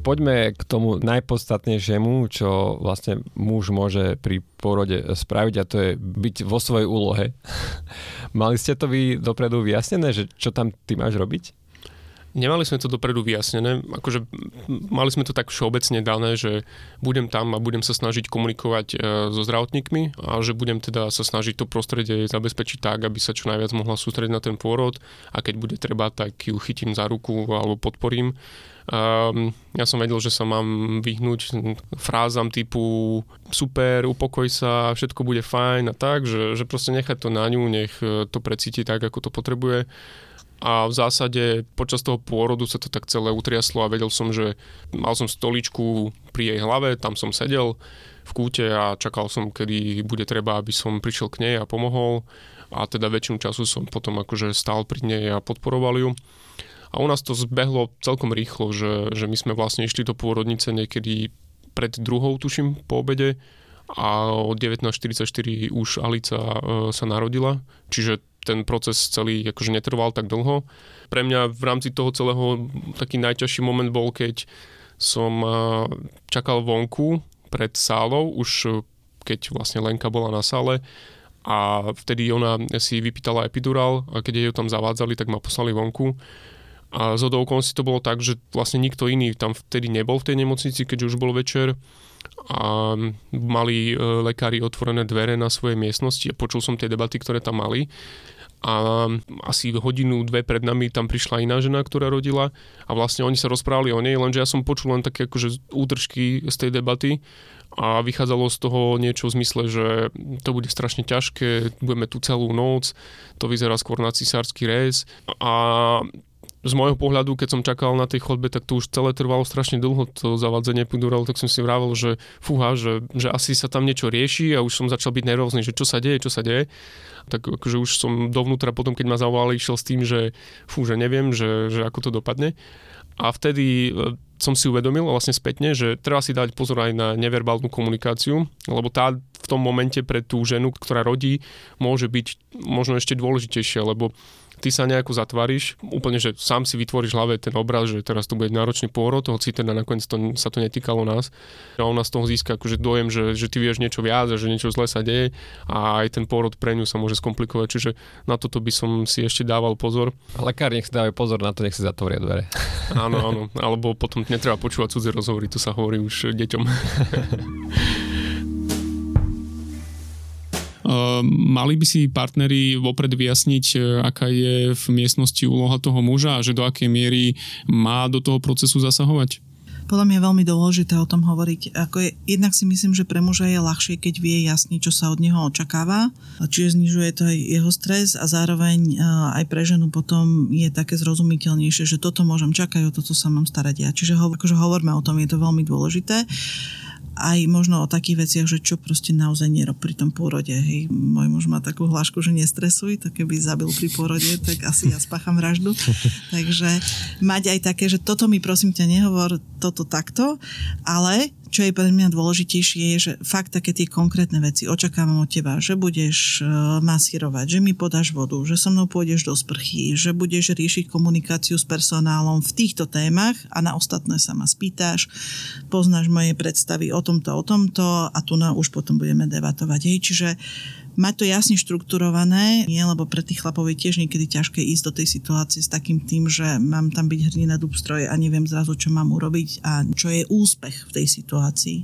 Poďme k tomu najpodstatnejšiemu, čo vlastne muž môže pri porode spraviť a to je byť vo svojej úlohe. Mali ste to vy dopredu vyjasnené, že čo tam ty máš robiť? Nemali sme to dopredu vyjasnené, akože mali sme to tak všeobecne dané, že budem tam a budem sa snažiť komunikovať so zdravotníkmi a že budem teda sa snažiť to prostredie zabezpečiť tak, aby sa čo najviac mohla sústrediť na ten pôrod a keď bude treba, tak ju chytím za ruku alebo podporím. Um, ja som vedel, že sa mám vyhnúť frázam typu super, upokoj sa, všetko bude fajn a tak, že, že proste nechať to na ňu, nech to precíti tak, ako to potrebuje. A v zásade počas toho pôrodu sa to tak celé utriaslo a vedel som, že mal som stoličku pri jej hlave, tam som sedel v kúte a čakal som, kedy bude treba, aby som prišiel k nej a pomohol. A teda väčšinu času som potom akože stál pri nej a podporoval ju. A u nás to zbehlo celkom rýchlo, že, že my sme vlastne išli do pôrodnice niekedy pred druhou, tuším, po obede a od devätnásť štyridsaťštyri už Alica sa narodila, čiže ten proces celý akože netrval tak dlho. Pre mňa v rámci toho celého taký najťažší moment bol, keď som čakal vonku pred sálou, už keď vlastne Lenka bola na sále a vtedy ona si vypýtala epidural a keď ju tam zavádzali, tak ma poslali vonku. A zhodou okolností to bolo tak, že vlastne nikto iný tam vtedy nebol v tej nemocnici, keďže už bol večer a mali lekári otvorené dvere na svojej miestnosti a počul som tie debaty, ktoré tam mali. A asi hodinu, dve pred nami tam prišla iná žena, ktorá rodila a vlastne oni sa rozprávali o nej, lenže ja som počul len také akože útržky z tej debaty a vychádzalo z toho niečo v zmysle, že to bude strašne ťažké, budeme tu celú noc, to vyzerá skôr na cisársky rez a z môjho pohľadu, keď som čakal na tej chodbe, tak to už celé trvalo strašne dlho, to zavádzanie epiduralu, tak som si vravel, že fúha, že, že asi sa tam niečo rieši a už som začal byť nervózny, že čo sa deje, čo sa deje. Tak akože už som dovnútra potom, keď ma zavolali, išiel s tým, že fú, že neviem, že, že ako to dopadne. A vtedy som si uvedomil vlastne spätne, že treba si dať pozor aj na neverbálnu komunikáciu, lebo tá v tom momente pre tú ženu, ktorá rodí, môže byť možno ešte dôležitejšia, lebo ty sa nejako zatváriš, úplne, že sám si vytvoríš v hlave ten obraz, že teraz to bude náročný pôrod, hoci teda nakoniec to, sa to netýkalo nás. A ona z toho získa akože dojem, že, že ty vieš niečo viac, že niečo zlé sa deje a aj ten pôrod pre ňu sa môže skomplikovať, čiže na toto by som si ešte dával pozor. Lekár nech si dávajú pozor na to, nech si zatvoria dvere. Áno, áno, alebo potom netreba počúvať cudzie rozhovory, to sa hovorí už deťom. Mali by si partneri vopred vyjasniť, aká je v miestnosti úloha toho muža a že do akej miery má do toho procesu zasahovať? Podľa mňa je veľmi dôležité o tom hovoriť. Ako je, jednak si myslím, že pre muža je ľahšie, keď vie jasne, čo sa od neho očakáva, čiže znižuje to aj jeho stres a zároveň aj pre ženu potom je také zrozumiteľnejšie, že toto môžem čakať, o toto sa mám starať ja. Čiže ho, akože hovorme o tom, je to veľmi dôležité. Aj možno o takých veciach, že čo proste naozaj nerob pri tom pôrode. Hej, môj muž má takú hlášku, že nestresuj, to keby zabil pri pôrode, tak asi ja spácham vraždu. Takže mať aj také, že toto mi prosím ťa nehovor, toto takto, ale čo je pre mňa dôležitejšie je, že fakt také tie konkrétne veci očakávam od teba, že budeš masírovať, že mi podáš vodu, že so mnou pôjdeš do sprchy, že budeš riešiť komunikáciu s personálom v týchto témach a na ostatné sa ma spýtaš, poznáš moje predstavy o tomto, o tomto a tu na už potom budeme debatovať. Hej, čiže mať to jasne štrukturované, nie, lebo pre tých chlapov je tiež niekedy ťažké ísť do tej situácie s takým tým, že mám tam byť hrdina dubstroj a neviem zrazu, čo mám urobiť a čo je úspech v tej situácii.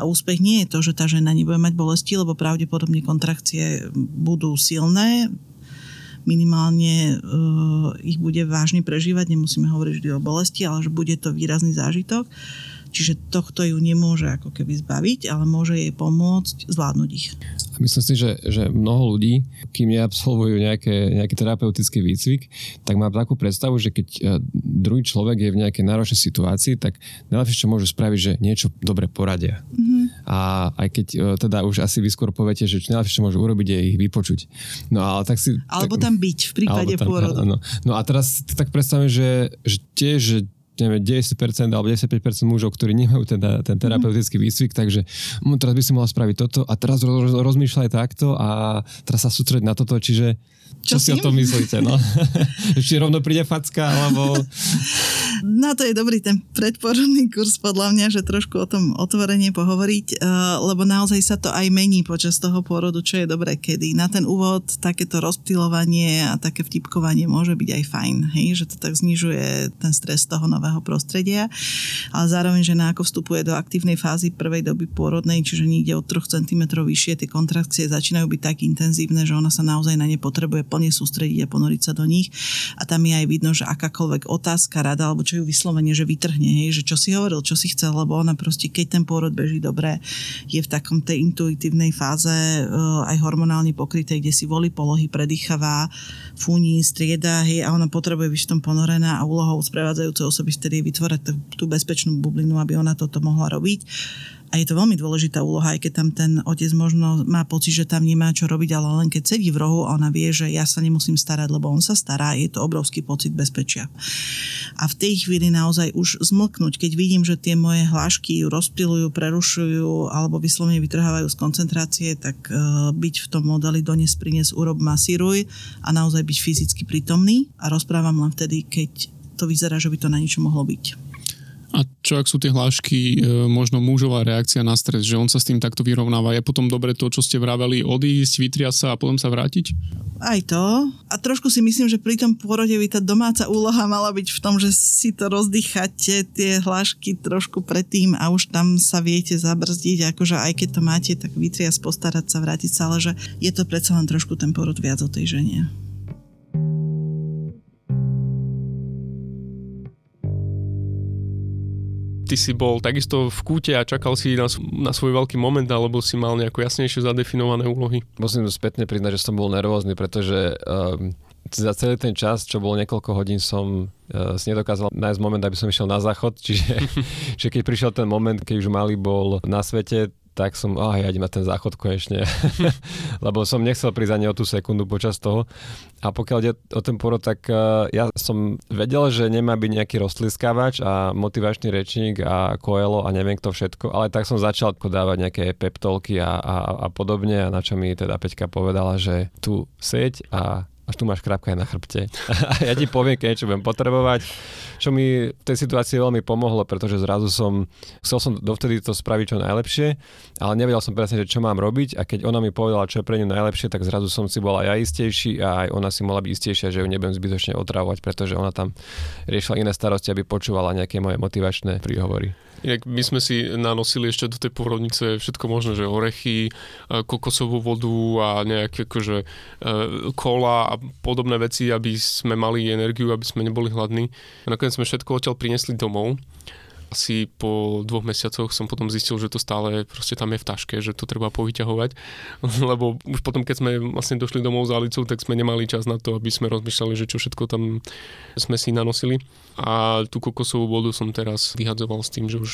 A úspech nie je to, že tá žena nebude mať bolesti, lebo pravdepodobne kontrakcie budú silné, minimálne uh, ich bude vážne prežívať, nemusíme hovoriť vždy o bolesti, ale že bude to výrazný zážitok. Čiže tohto ju nemôže ako keby zbaviť, ale môže jej pomôcť zvládnuť ich. A myslím si, že, že mnoho ľudí, kým neabsolvujú nejaké, nejaký terapeutický výcvik, tak má takú predstavu, že keď druhý človek je v nejakej náročnej situácii, tak najlepšie, čo môžu spraviť, že niečo dobre poradia. Mm-hmm. A aj keď teda už asi vy skôr poviete, že najlepšie, čo môžu urobiť, je ich vypočuť. No, ale tak si, alebo tak, tam byť v prípade tam, pôrodu. No, no a teraz tak predstavím, že, že tiež, že neviem, desať percent alebo desať päť percent mužov, ktorí nemajú teda ten terapeutický výcvik, takže hm, teraz by som mal spraviť toto a teraz roz, roz, rozmýšľaj takto a teraz sa sústrediť na toto, čiže čo, čo si o tom myslíte, no? Či rovno príde facka, alebo... No to je dobrý ten predporodný kurz, podľa mňa, že trošku o tom otvorene pohovoriť, lebo naozaj sa to aj mení počas toho pôrodu, čo je dobré kedy. Na ten úvod takéto rozptylovanie a také vtipkovanie môže byť aj fajn, hej? Že to tak znižuje ten stres toho nového prostredia, ale zároveň žena ako vstupuje do aktívnej fázy prvej doby pôrodnej, čiže niekde od tri centimetre vyššie, tie kontrakcie začínajú byť tak intenzívne, že ona sa naozaj na ne potrebuje plne sústrediť a ponoriť sa do nich a tam je aj vidno, že akákoľvek otázka, rada alebo ju vyslovene, že vytrhne, hej, že čo si hovoril, čo si chcel, lebo ona proste, keď ten pôrod beží dobre, je v takom tej intuitívnej fáze, aj hormonálne pokrytej, kde si volí polohy, predýchavá, fúni, strieda, hej, a ona potrebuje byť v tom ponorená a úlohou sprevádzajúcej osoby vtedy je vytvorať tú bezpečnú bublinu, aby ona toto mohla robiť. A je to veľmi dôležitá úloha, aj keď tam ten otec možno má pocit, že tam nemá čo robiť, ale len keď sedí v rohu a ona vie, že ja sa nemusím starať, lebo on sa stará, je to obrovský pocit bezpečia. A v tej chvíli naozaj už zmlknúť, keď vidím, že tie moje hlášky ju rozptyľujú, prerušujú alebo vyslovene vytrhávajú z koncentrácie, tak byť v tom modeli dones, prines, urob, masíruj a naozaj byť fyzicky prítomný a rozprávam len vtedy, keď to vyzerá, že by to na niečo mohlo byť. A čo, ak sú tie hlášky, možno mužová reakcia na stres, že on sa s tým takto vyrovnáva? Je potom dobre to, čo ste vraveli, odísť, vytriasť sa a potom sa vrátiť? Aj to. A trošku si myslím, že pri tom pôrode by tá domáca úloha mala byť v tom, že si to rozdýchate, tie hlášky trošku predtým a už tam sa viete zabrzdiť, akože aj keď to máte, tak vytriasť, postarať sa, vrátiť sa, ale že je to predsa len trošku ten pôrod viac o tej žene. Ty si bol takisto v kúte a čakal si na, na svoj veľký moment, alebo si mal nejako jasnejšie zadefinované úlohy? Musím spätne priznať, že som bol nervózny, pretože um, za celý ten čas, čo bolo niekoľko hodín, som uh, si nedokázal nájsť moment, aby som išiel na záchod, čiže, čiže keď prišiel ten moment, keď už malý bol na svete, tak som, ah, ja idem na ten záchod konečne, lebo som nechcel prísť ani o tú sekundu počas toho. A pokiaľ ide o ten porod, tak uh, ja som vedel, že nemá byť nejaký roztliskávač a motivačný rečník a Coelho a neviem kto všetko, ale tak som začal dávať nejaké peptolky a, a, a podobne, a na čo mi teda Peťka povedala, že tu seď a až tu máš krápka aj na chrbte. Ja ti poviem, keď niečo budem potrebovať, čo mi v tej situácii veľmi pomohlo, pretože zrazu som, chcel som dovtedy to spraviť čo najlepšie, ale nevedel som presne, že čo mám robiť, a keď ona mi povedala, čo je pre ňu najlepšie, tak zrazu som si bola ja istejší a aj ona si mohla byť istejšia, že ju nebudem zbytočne otravovať, pretože ona tam riešila iné starosti, aby počúvala nejaké moje motivačné príhovory. Inak my sme si nanosili ešte do tej pôrodnice všetko možné, že orechy, kokosovú vodu a nejaké akože kola a podobné veci, aby sme mali energiu, aby sme neboli hladní. A nakoniec sme všetko odtiaľ priniesli domov. Asi po dvoch mesiacoch som potom zistil, že to stále proste tam je v taške, že to treba povyťahovať, lebo už potom, keď sme vlastne došli domov za Alicou, tak sme nemali čas na to, aby sme rozmýšľali, že čo všetko tam sme si nanosili. A tú kokosovú vodu som teraz vyhadzoval s tým, že už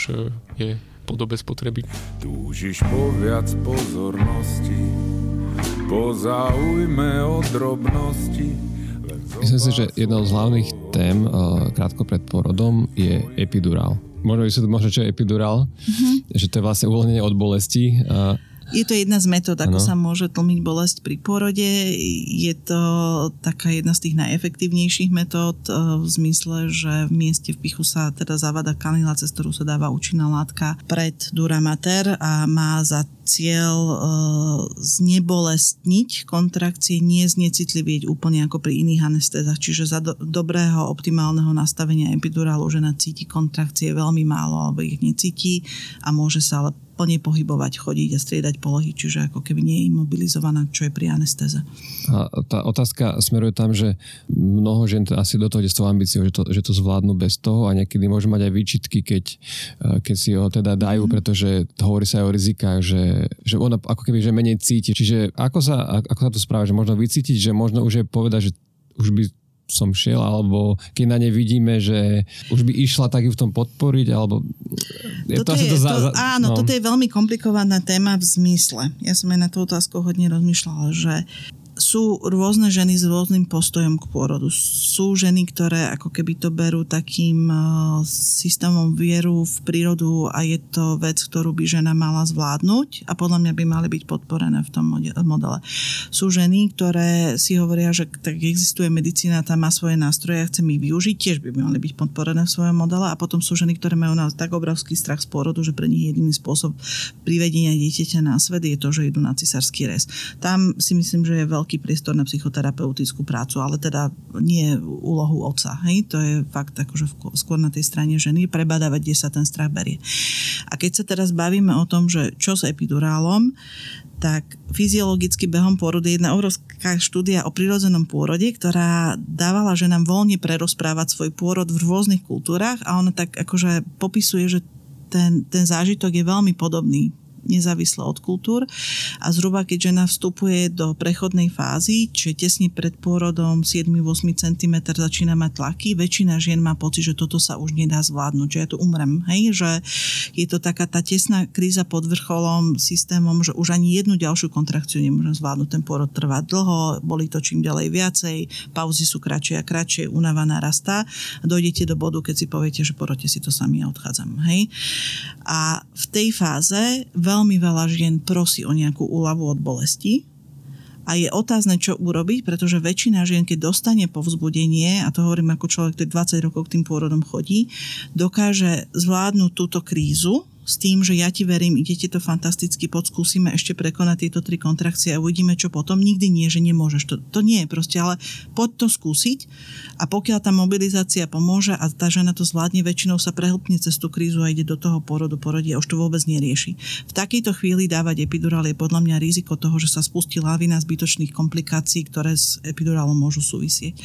je v podobe spotreby. Túžiš po viac pozornosti, po záujme o drobnosti. Myslím si, že jednou z hlavných tém krátko pred porodom je epidurál. Možno by sa to možno, čo je epidurál, mm-hmm. že to je vlastne uvoľnenie od bolesti. Je to jedna z metód, ako ano. Sa môže tlmiť bolesť pri porode. Je to taká jedna z tých najefektívnejších metód v zmysle, že v mieste vpichu sa teda zavada kanila, cez ktorú sa dáva účinná látka pred dura mater, a má za cieľ e, znebolestniť kontrakcie, nie znecitlivieť úplne ako pri iných anestézach. Čiže za do, dobrého, optimálneho nastavenia epidurálu žena cíti kontrakcie veľmi málo alebo ich necíti a môže sa ale plne pohybovať, chodiť a striedať polohy, čiže ako keby nie je imobilizovaná, čo je pri anestéze. A tá otázka smeruje tam, že mnoho žien asi do toho ide s tou ambíciou, že to, že to zvládnu bez toho, a niekedy môžu mať aj výčitky, keď, keď si ho teda dajú, mm. pretože hovorí sa aj o rizikách, že že ona ako keby že menej cíti. Čiže ako sa, ako sa to správa, že možno vycítiť, že možno už je povedať, že už by som šiel, alebo keď na nej vidíme, že už by išla, tak ju v tom podporiť, alebo... Toto je, to za, to, áno, no. toto je veľmi komplikovaná téma v zmysle. Ja som aj na tú otázku hodne rozmýšľala, že sú rôzne ženy s rôznym postojom k pôrodu. Sú ženy, ktoré ako keby to berú takým systémom vieru v prírodu a je to vec, ktorú by žena mala zvládnuť, a podľa mňa by mali byť podporené v tom modele. Sú ženy, ktoré si hovoria, že tak existuje medicína, tá má svoje nástroje a chcem ich využiť, tiež by mali byť podporené v svojom modele, a potom sú ženy, ktoré majú naozaj tak obrovský strach z pôrodu, že pre nich jediný spôsob privedenia dieťaťa na svet je to, že idú na cisársky rez. Tam si myslím, že je veľký priestor na psychoterapeutickú prácu, ale teda nie úlohu otca. Hej? To je fakt akože skôr na tej strane ženy prebadávať, kde sa ten strach berie. A keď sa teraz bavíme o tom, že čo s epidurálom, tak fyziologicky behom pôrodu je jedna obrovská štúdia o prirodzenom pôrode, ktorá dávala ženám voľne prerozprávať svoj pôrod v rôznych kultúrach, a ona tak akože popisuje, že ten, ten zážitok je veľmi podobný nezávisle od kultúr, a zhruba keď žena vstupuje do prechodnej fázy, čiže tesne pred pôrodom sedem až osem centimetrov začína mať tlaky, väčšina žien má pocit, že toto sa už nedá zvládnuť, že ja tu umrem, hej, že je to taká tá tesná kríza pod vrcholom systémom, že už ani jednu ďalšiu kontrakciu nemôžem zvládnuť, ten pôrod trvá dlho, boli to čím ďalej viacej, pauzy sú kratšie a kratšie, únava narastá, a dojdete do bodu, keď si poviete, že porodte si to sami a odchádzam, hej. A v tej fáze veľmi veľa žien prosí o nejakú úľavu od bolesti, a je otázne, čo urobiť, pretože väčšina žien, keď dostane povzbudenie, a to hovorím ako človek, ktorý dvadsať rokov k tým pôrodom chodí, dokáže zvládnuť túto krízu s tým, že ja ti verím, idete to fantasticky, podskúsime ešte prekonať tieto tri kontrakcie a uvidíme, čo potom. Nikdy nie, že nemôžeš. To, to nie je proste, ale poď to skúsiť, a pokiaľ tá mobilizácia pomôže a tá žena to zvládne, väčšinou sa prehlpne cez tú krízu a ide do toho porodu, porodí a už to vôbec nerieši. V takejto chvíli dávať epidurál je podľa mňa riziko toho, že sa spustí lavina zbytočných komplikácií, ktoré s epidurálom môžu súvisieť.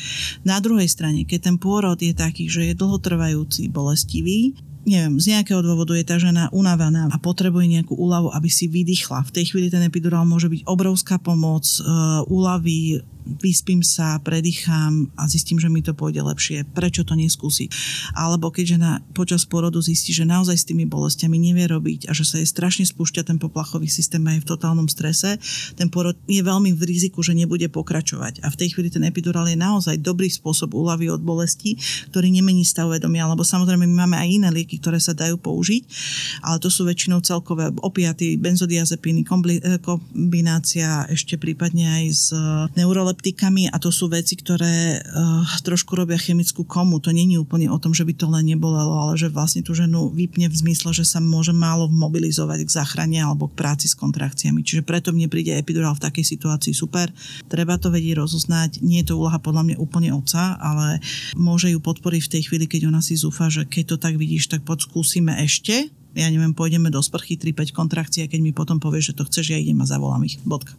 Na druhej strane, keď ten pôrod je taký, že je dlhotrvajúci, bolestivý, neviem, z nejakého dôvodu je tá žena unavená a potrebuje nejakú úľavu, aby si vydýchla. V tej chvíli ten epidurál môže byť obrovská pomoc, úľavy, vyspím sa, predýcham a zistím, že mi to pôjde lepšie. Prečo to neskúsiť? Alebo keď žena počas pôrodu zistí, že naozaj s tými bolestiami nevie robiť a že sa jej strašne spúšťa ten poplachový systém a je v totálnom strese, ten pôrod je veľmi v riziku, že nebude pokračovať. A v tej chvíli ten epidurál je naozaj dobrý spôsob úľavy od bolesti, ktorý nemení stav vedomia, lebo samozrejme my máme aj iné lieky, ktoré sa dajú použiť, ale to sú väčšinou celkové opiaty, benzodiazepíny, kombinácia ešte prípadne aj s neuroleptikami a to sú veci, ktoré uh, trošku robia chemickú komu. To nie je úplne o tom, že by to len nebolelo, ale že vlastne tú ženu vypne v zmysle, že sa môže málo mobilizovať k záchrane alebo k práci s kontrakciami. Čiže preto mne príde epidurál v takej situácii super. Treba to vedieť rozoznať. Nie je to úloha podľa mňa úplne otca, ale môže ju podporiť v tej chvíli, keď ona si zúfa, že keď to tak vidíš, tak poď skúsime ešte. Ja neviem, pôjdeme do sprchy tri päť kontrakcií a keď mi potom povieš, že to chceš, ja idem a zavolám ich. Bodka.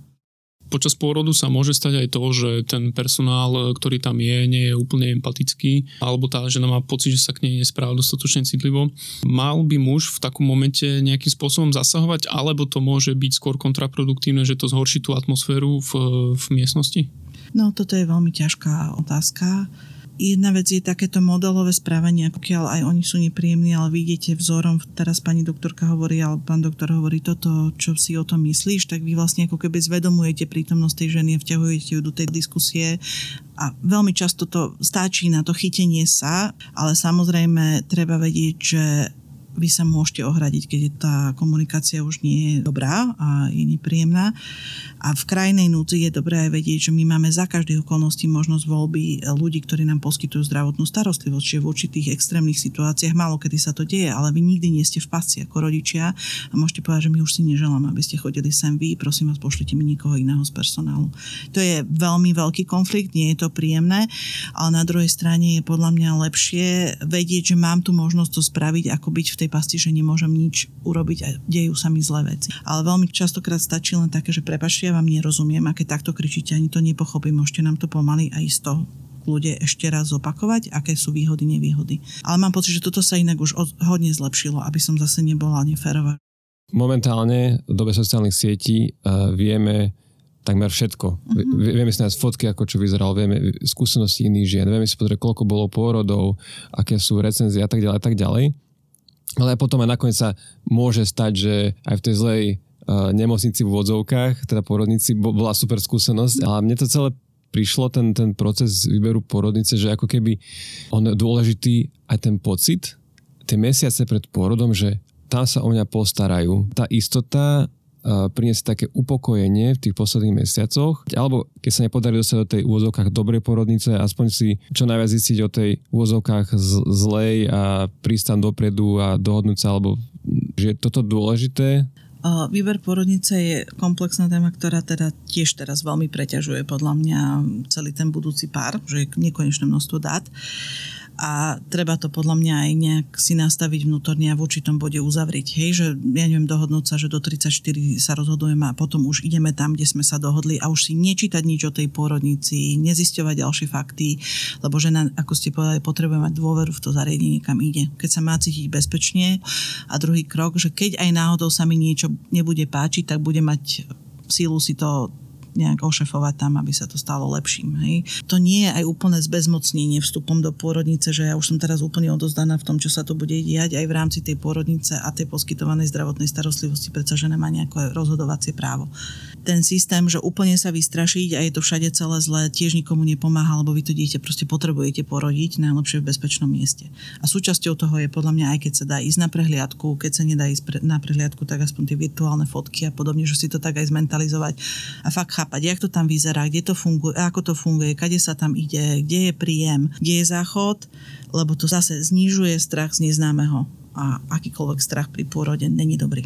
Počas pôrodu sa môže stať aj to, že ten personál, ktorý tam je, nie je úplne empatický, alebo tá žena má pocit, že sa k nej nespráva dostatočne citlivo. Mal by muž v takom momente nejakým spôsobom zasahovať, alebo to môže byť skôr kontraproduktívne, že to zhorší tú atmosféru v, v miestnosti? No, toto je veľmi ťažká otázka. Jedna vec je takéto modelové správanie, pokiaľ aj oni sú nepríjemní, ale vidíte vzorom, teraz pani doktorka hovorí, alebo pán doktor hovorí toto, čo si o tom myslíš, tak vy vlastne ako keby zvedomujete prítomnosť tej ženy a vťahujete ju do tej diskusie. A veľmi často to stačí na to chytenie sa, ale samozrejme treba vedieť, že vy sa môžete ohradiť, keď tá komunikácia už nie je dobrá a je nepríjemná. A v krajnej núdzi je dobré aj vedieť, že my máme za každých okolností možnosť voľby ľudí, ktorí nám poskytujú zdravotnú starostlivosť. Čiže v určitých extrémnych situáciách málo kedy sa to deje, ale vy nikdy nie ste v pasci ako rodičia a môžete povedať, že my už si neželám, aby ste chodili sem vy, prosím vás, pošlite mi niekoho iného z personálu. To je veľmi veľký konflikt, nie je to príjemné, ale na druhej strane je podľa mňa lepšie vedieť, že mám tu možnosť to spraviť, ako byť v tej pasti, že nemôžem nič urobiť a dejú sa mi zlé veci. Ale veľmi častokrát stačí len také, že prepáčte, ja vám nerozumiem a keď takto kričíte, ani to nepochopím, môžete nám to pomaly a isto ľudia ešte raz zopakovať, aké sú výhody, nevýhody. Ale mám pocit, že toto sa inak už hodne zlepšilo, aby som zase nebola neférová. Momentálne v dobe sociálnych sietí uh, vieme takmer všetko. Mm-hmm. Vieme si nájsť fotky, ako čo vyzeralo, vieme skúsenosti iných žien, vieme si pozrieť, koľko bolo pôrodov, aké sú recenzie a tak ďalej a tak ďalej. Ale potom aj nakoniec sa môže stať, že aj v tej zlej uh, nemocnici v vodzovkách, teda porodnici, bo, bola super skúsenosť. Ale mne to celé prišlo, ten, ten proces výberu porodnice, že ako keby on je dôležitý aj ten pocit, tie mesiace pred porodom, že tam sa o mňa postarajú. Tá istota uh, priniesie také upokojenie v tých posledných mesiacoch. Alebo keď sa nepodarí dostať do tej úvodzovkách dobrej porodnice, aspoň si čo najviac zistiť o tej úvodzovkách z- zlej a prísť tam dopredu a dohodnúť sa, alebo že je toto dôležité? Výber porodnice je komplexná téma, ktorá teda tiež teraz veľmi preťažuje podľa mňa celý ten budúci pár, že je nekonečné množstvo dát. A treba to podľa mňa aj nejak si nastaviť vnútorne a v určitom bode uzavrieť. Hej, že ja neviem, dohodnúť sa, že do tridsaťštyri sa rozhodujeme a potom už ideme tam, kde sme sa dohodli a už si nečítať nič o tej pôrodnici, nezisťovať ďalšie fakty, lebo žena, ako ste povedali, potrebuje mať dôveru v to zariadenie, kam ide. Keď sa má cítiť bezpečne a druhý krok, že keď aj náhodou sa mi niečo nebude páčiť, tak bude mať sílu si to nejak ošefovať tam, aby sa to stalo lepším. Hej. To nie je aj úplne zbezmocnenie vstupom do pôrodnice, že ja už som teraz úplne odozdaná v tom, čo sa to bude diať aj v rámci tej pôrodnice a tej poskytovanej zdravotnej starostlivosti, pretože žena má nejaké rozhodovacie právo. Ten systém, že úplne sa vystrašiť a je to všade celé zlé, tiež nikomu nepomáha, lebo vy to dieťa proste potrebujete porodiť najlepšie v bezpečnom mieste. A súčasťou toho je podľa mňa aj keď sa dá ísť na prehliadku, keď sa nedá ísť na prehliadku, tak aspoň tie virtuálne fotky a podobne, že si to tak aj zmentalizovať. A fakt jak to tam vyzerá, kde to funguje, ako to funguje, kade sa tam ide, kde je príjem, kde je záchod, lebo to zase znižuje strach z neznámeho a akýkoľvek strach pri pôrode není dobrý.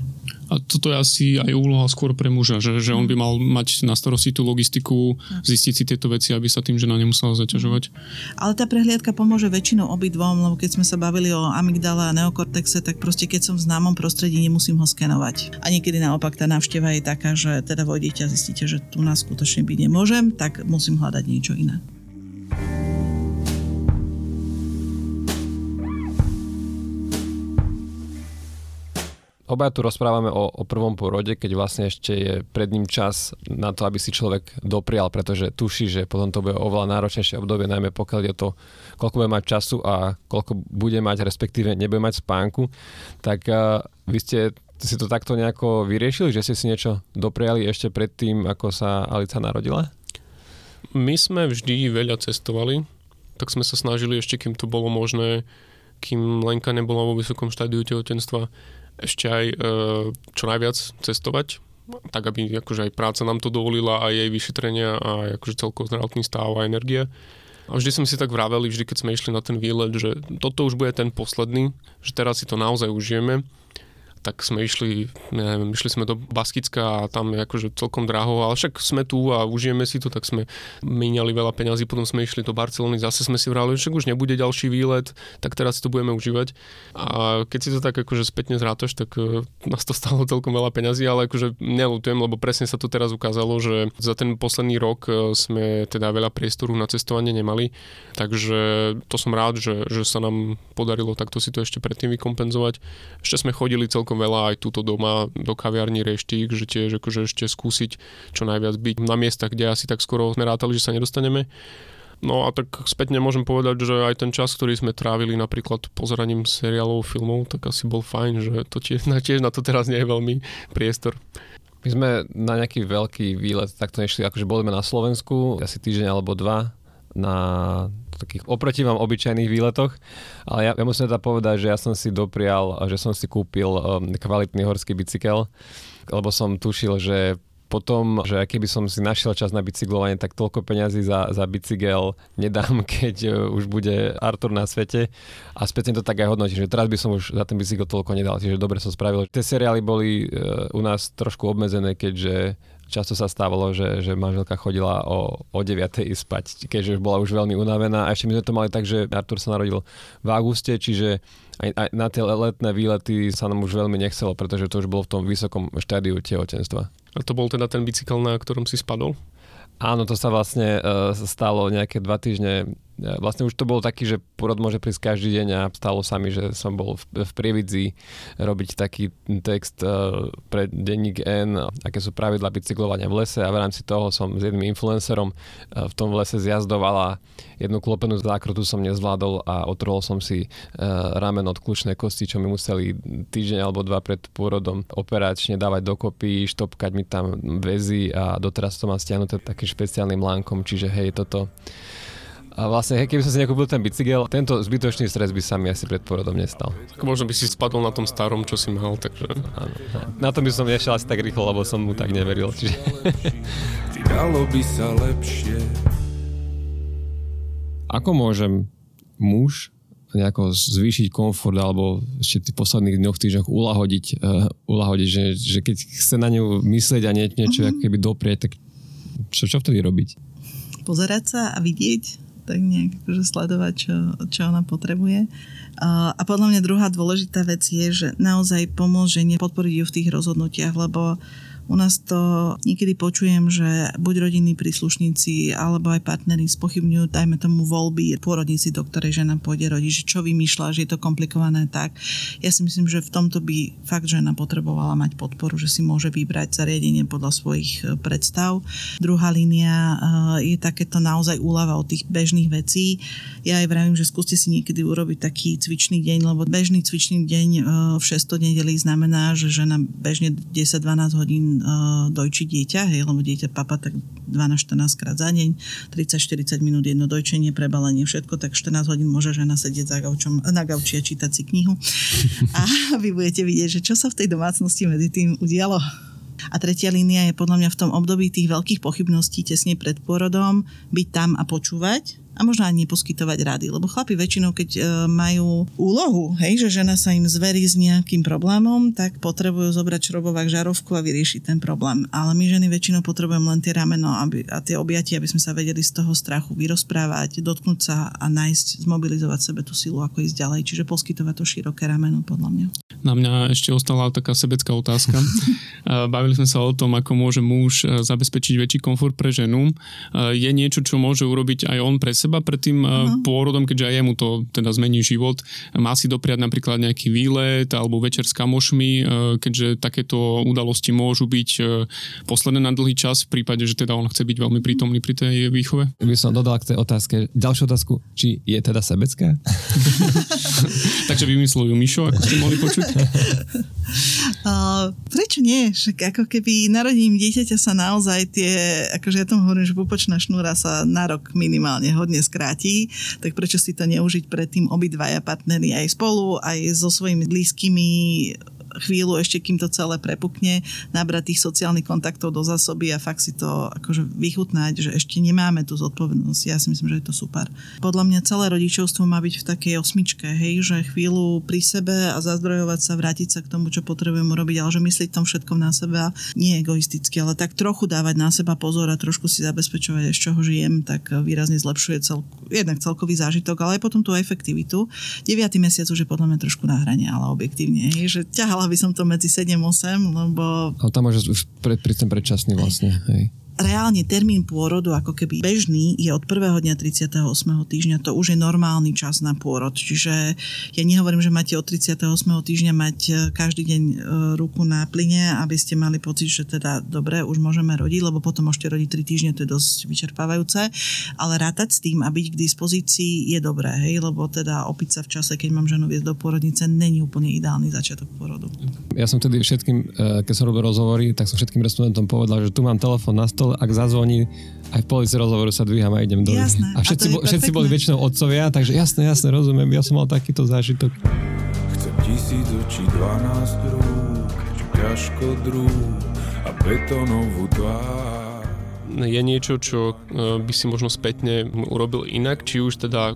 A toto je asi aj úloha skôr pre muža, že, že on by mal mať na starosti tú logistiku, zistiť si tieto veci, aby sa tým žena nemusela zaťažovať. Ale tá prehliadka pomôže väčšinou obidvom, lebo keď sme sa bavili o amygdale a neokortexe, tak proste keď som v známom prostredí, nemusím ho skenovať. A niekedy naopak tá návšteva je taká, že teda vojdete a zistíte, že tu nás skutočne byť nemôžem, tak musím hľadať niečo iné. Obaja tu rozprávame o, o prvom porode, keď vlastne ešte je pred ním čas na to, aby si človek doprial, pretože tuší, že potom to bude oveľa náročnejšie obdobie, najmä pokiaľ je to, koľko bude mať času a koľko bude mať, respektíve nebude mať spánku. Tak uh, vy ste si to takto nejako vyriešili, že ste si niečo dopriali ešte pred tým, ako sa Alica narodila? My sme vždy veľa cestovali, tak sme sa snažili ešte, kým to bolo možné, kým Lenka nebola vo vysokom štádiu tehotenstva, ešte aj e, čo najviac cestovať, tak aby akože aj práca nám to dovolila, aj jej vyšetrenia, a akože celkovo zdravotný stav a energia. A vždy sme si tak vraveli, vždy keď sme išli na ten výlet, že toto už bude ten posledný, že teraz si to naozaj užijeme. Tak sme išli, neviem, išli sme do Baskicka a tam je akože celkom draho, ale však sme tu a užijeme si to, tak sme míňali veľa peňazí, potom sme išli do Barcelony, zase sme si vrali, že však už nebude ďalší výlet, tak teraz si to budeme užívať. A keď si to tak akože spätne zrátaš, tak nás to stálo celkom veľa peňazí, ale akože neľutujem, lebo presne sa to teraz ukázalo, že za ten posledný rok sme teda veľa priestoru na cestovanie nemali, takže to som rád, že, že sa nám podarilo takto si to ešte predtým vykompenzovať. Ešte sme chodili celkom veľa aj túto doma do kaviarní, reštík, že tiež akože ešte skúsiť čo najviac byť na miestach, kde asi tak skoro sme rátali, že sa nedostaneme. No a tak spätne môžem povedať, že aj ten čas, ktorý sme trávili napríklad pozeraním seriálov, filmov, tak asi bol fajn, že to tiež, tiež na to teraz nie je veľmi priestor. My sme na nejaký veľký výlet takto nešli, akože boli sme na Slovensku asi týždeň alebo dva na takých oproti vám obyčajných výletoch, ale ja, ja musím teda povedať, že ja som si doprial, že som si kúpil um, kvalitný horský bicykel, lebo som tušil, že potom, že keby som si našiel čas na bicyklovanie, tak toľko peňazí za, za bicykel nedám, keď už bude Artur na svete. A spätne to tak aj hodnotím, že teraz by som už za ten bicykel toľko nedal, čiže dobre som spravil. Tie seriály boli uh, u nás trošku obmedzené, keďže často sa stávalo, že, že manželka chodila o, o deviatej spať, keďže bola už veľmi unavená. A ešte my sme to mali tak, že Artur sa narodil v auguste, čiže aj, aj na tie letné výlety sa nám už veľmi nechcelo, pretože to už bolo v tom vysokom štádiu tehotenstva. A to bol teda ten bicykel, na ktorom si spadol? Áno, to sa vlastne uh, stalo nejaké dva týždne. Vlastne už to bolo taký, že porod môže prísť každý deň a stalo sa mi, že som bol v, v Prievidzi robiť taký text uh, pre Denník N, aké sú pravidlá bicyklovania v lese, a v rámci toho som s jedným influencerom uh, v tom lese zjazdoval a jednu klopenú zákrutu som nezvládol a otrhol som si uh, rameno od kľúčnej kosti, čo mi museli týždeň alebo dva pred pôrodom operačne dávať dokopy, štopkať mi tam väzy a doteraz to mám stiahnuté takým špeciálnym lánkom, čiže hej, toto. A vlastne, hej, keby som si nekúpil ten bicykel, tento zbytočný stres by sa mi asi pred porodom nestal. Možno by si spadol na tom starom, čo si mal, takže... Áno, na tom by som nešiel asi tak rýchlo, lebo som mu tak neveril, čiže... Dalo by sa lepšie. Ako môžem muž nejako zvýšiť komfort alebo ešte tých posledných dňoch, týždňoch ulahodiť, uh, ulahodiť že, že keď chce na ňu myslieť a nie, niečo mm-hmm. ako keby doprieť, tak čo, čo vtedy robiť? Pozerať sa a vidieť, tak nejak akože sledovať, čo, čo ona potrebuje. A podľa mňa druhá dôležitá vec je, že naozaj pomôženie podporiť ju v tých rozhodnutiach, lebo u nás to niekedy počujem, že buď rodinní príslušníci alebo aj partneri spochybňujú, dajme tomu, voľby pôrodnici, do ktorej žena pôjde rodiť, čo vymýšľa, že je to komplikované tak. Ja si myslím, že v tomto by fakt žena potrebovala mať podporu, že si môže vybrať zariadenie podľa svojich predstav. Druhá línia je takéto naozaj úľava od tých bežných vecí. Ja aj vravím, že skúste si niekedy urobiť taký cvičný deň, lebo bežný cvičný deň v šesť nedelí znamená, že žena bežne desať dvanásť hodín dojčí dieťa, hej, lebo dieťa papa tak dvanásť štrnásť krát za deň, tridsať štyridsať minút jedno dojčenie, prebalenie, všetko, tak štrnásť hodín môže žena sedieť za gaučom, na gauči a čítať si knihu. A vy budete vidieť, že čo sa v tej domácnosti medzi tým udialo. A tretia línia je podľa mňa v tom období tých veľkých pochybností tesne pred pôrodom byť tam a počúvať a možno ani neposkytovať rady, lebo chlapi väčšinou, keď e, majú úlohu, hej, že žena sa im zverí s nejakým problémom, tak potrebujú zobrať šrobovák, žarovku a vyriešiť ten problém. Ale my ženy väčšinou potrebujeme len tie rameno aby, a tie objatia, aby sme sa vedeli z toho strachu vyrozprávať, dotknúť sa a nájsť, zmobilizovať sebe tú silu, ako ísť ďalej. Čiže poskytovať to široké rameno, podľa mňa. Na mňa ešte ostala taká sebecká otázka. Bavili sme sa o tom, ako môže muž zabezpečiť väčší komfort pre ženu. Je niečo, čo môže urobiť aj on pre seba pred tým uh-huh. pôrodom, keďže aj jemu to teda zmení život. Má si dopriať napríklad nejaký výlet alebo večer s kamošmi, keďže takéto udalosti môžu byť posledné na dlhý čas v prípade, že teda on chce byť veľmi prítomný pri tej výchove. By som dodal k tej otázke ďalšiu otázku, či je teda sebecká? Takže vymyslujú Mišo, ako ste mohli počuť. Uh, prečo nie? Však ako keby narodením dieťaťa sa naozaj tie, akože ja tomu hovorím, že pupočná šnúra sa na rok minimálne hodne skráti, tak prečo si to neužiť predtým obidvaja partnery aj spolu, aj so svojimi blízkymi chvíľu ešte, kým to celé prepukne, nabrať tých sociálnych kontaktov do zásoby a fakt si to akože vychutnať, že ešte nemáme tú zodpovednosť. Ja si myslím, že je to super. Podľa mňa celé rodičovstvo má byť v takej osmičke, hej, že chvíľu pri sebe a zazdrojovať sa, vrátiť sa k tomu, čo potrebujem urobiť, ale že myslieť tom všetkom na seba, nie egoisticky, ale tak trochu dávať na seba pozor a trošku si zabezpečovať, z čoho žijem, tak výrazne zlepšuje celk- jednak celkový zážitok, ale aj potom tú efektivitu. deviaty mesiac už je podľa mňa trošku na hrane, ale objektívne, hej, že ťahá by som to medzi sedem osem, lebo... Ale tam môže už pred, pred ten predčasný vlastne, hej. Reálne termín pôrodu ako keby bežný je od prvého dňa tridsiateho ôsmeho týždňa. To už je normálny čas na pôrod. Čiže ja nehovorím, že máte od tridsiateho ôsmeho týždňa mať každý deň ruku na plyne, aby ste mali pocit, že teda dobre, už môžeme rodiť, lebo potom môžete rodiť tri týždne, to je dosť vyčerpávajúce. Ale rátať s tým a byť k dispozícii je dobré, hej, lebo teda opiť sa v čase, keď mám ženu viesť do pôrodnice, není úplne ideálny začiatok pôrodu. Ja som tedy všetkým, keď som robil rozhovory, tak som všetkým respondentom povedal, že tu mám telefón na stole. Ak zazvoní, aj v polovici rozhovoru sa dvíham a idem dole. Jasné, a všetci, a bo, všetci boli väčšinou otcovia, takže jasné, jasné, rozumiem. Ja som mal takýto zážitok. Chcem tisíc očí, dvanásť rúk, ťažko druh a betonovú tvár. Je niečo, čo by si možno spätne urobil inak, či už teda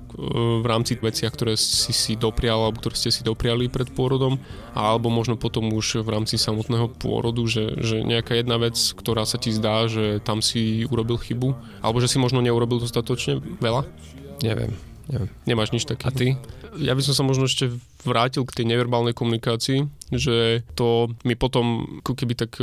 v rámci vecí, ktoré si si doprial, alebo ktoré ste si dopriali pred pôrodom, alebo možno potom už v rámci samotného pôrodu, že, že nejaká jedna vec, ktorá sa ti zdá, že tam si urobil chybu, alebo že si možno neurobil dostatočne veľa? Neviem. Neviem. Nemáš nič také. A ty? Ja by som sa možno ešte vrátil k tej neverbálnej komunikácii, že to mi potom, keby tak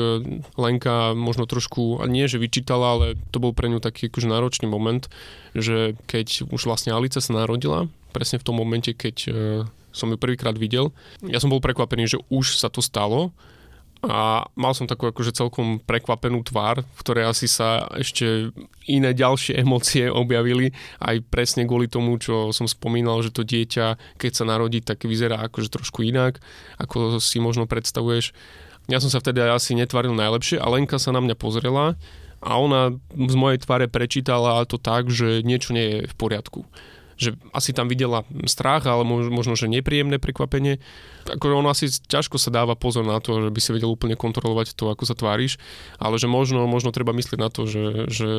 Lenka možno trošku, nie že vyčítala, ale to bol pre ňu taký akože náročný moment, že keď už vlastne Alica sa narodila, presne v tom momente, keď som ju prvýkrát videl, ja som bol prekvapený, že už sa to stalo, a mal som takú akože celkom prekvapenú tvár, v ktorej asi sa ešte iné ďalšie emócie objavili, aj presne kvôli tomu, čo som spomínal, že to dieťa, keď sa narodí, tak vyzerá akože trošku inak, ako si možno predstavuješ. Ja som sa vtedy asi netvaril najlepšie a Lenka sa na mňa pozrela a ona z mojej tváre prečítala to tak, že niečo nie je v poriadku. Že asi tam videla strach, ale možno, že nepríjemné prekvapenie. Akože ono asi ťažko sa dáva pozor na to, že by si vedel úplne kontrolovať to, ako sa tváriš, ale že možno, možno treba myslieť na to, že, že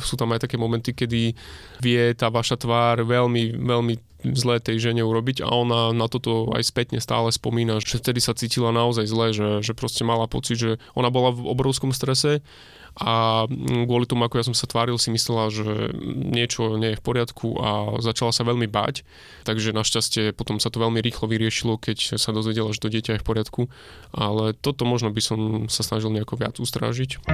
sú tam aj také momenty, kedy vie tá vaša tvár veľmi, veľmi zlé tej žene urobiť a ona na toto aj spätne stále spomína, že vtedy sa cítila naozaj zle, že, že proste mala pocit, že ona bola v obrovskom strese a kvôli tomu, ako ja som sa tváril, si myslela, že niečo nie je v poriadku a začala sa veľmi báť. Takže našťastie potom sa to veľmi rýchlo vyriešilo, keď sa dozvedela, že to dieťa je v poriadku. Ale toto možno by som sa snažil nejako viac ustrážiť.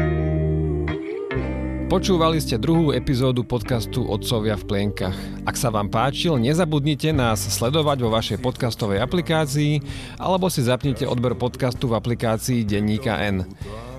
Počúvali ste druhú epizódu podcastu Otcovia v plienkach. Ak sa vám páčil, nezabudnite nás sledovať vo vašej podcastovej aplikácii alebo si zapnite odber podcastu v aplikácii Denníka N.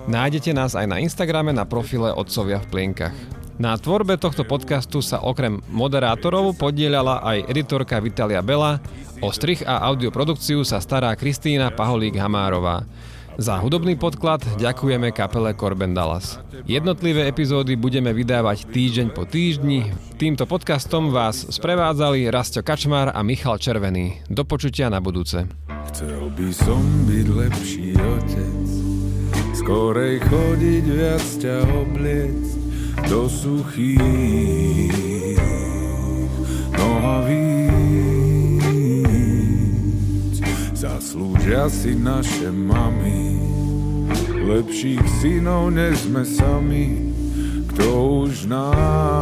Nájdete nás aj na Instagrame na profile Otcovia v plienkach. Na tvorbe tohto podcastu sa okrem moderátorov podieľala aj editorka Vitalia Bela, o strih a audioprodukciu sa stará Kristína Paholík-Hamárová. Za hudobný podklad ďakujeme kapele Corbendalas. Jednotlivé epizódy budeme vydávať týždeň po týždni. Týmto podcastom vás sprevádzali Rasto Kačmár a Michal Červený. Do počutia na budúce. Chcel by som byť lepší otec, skorej chodiť viac ťa obliec, do suchých nohavíc. Zaslúžia si naše mami lepších synov, než sme sami, kto už nás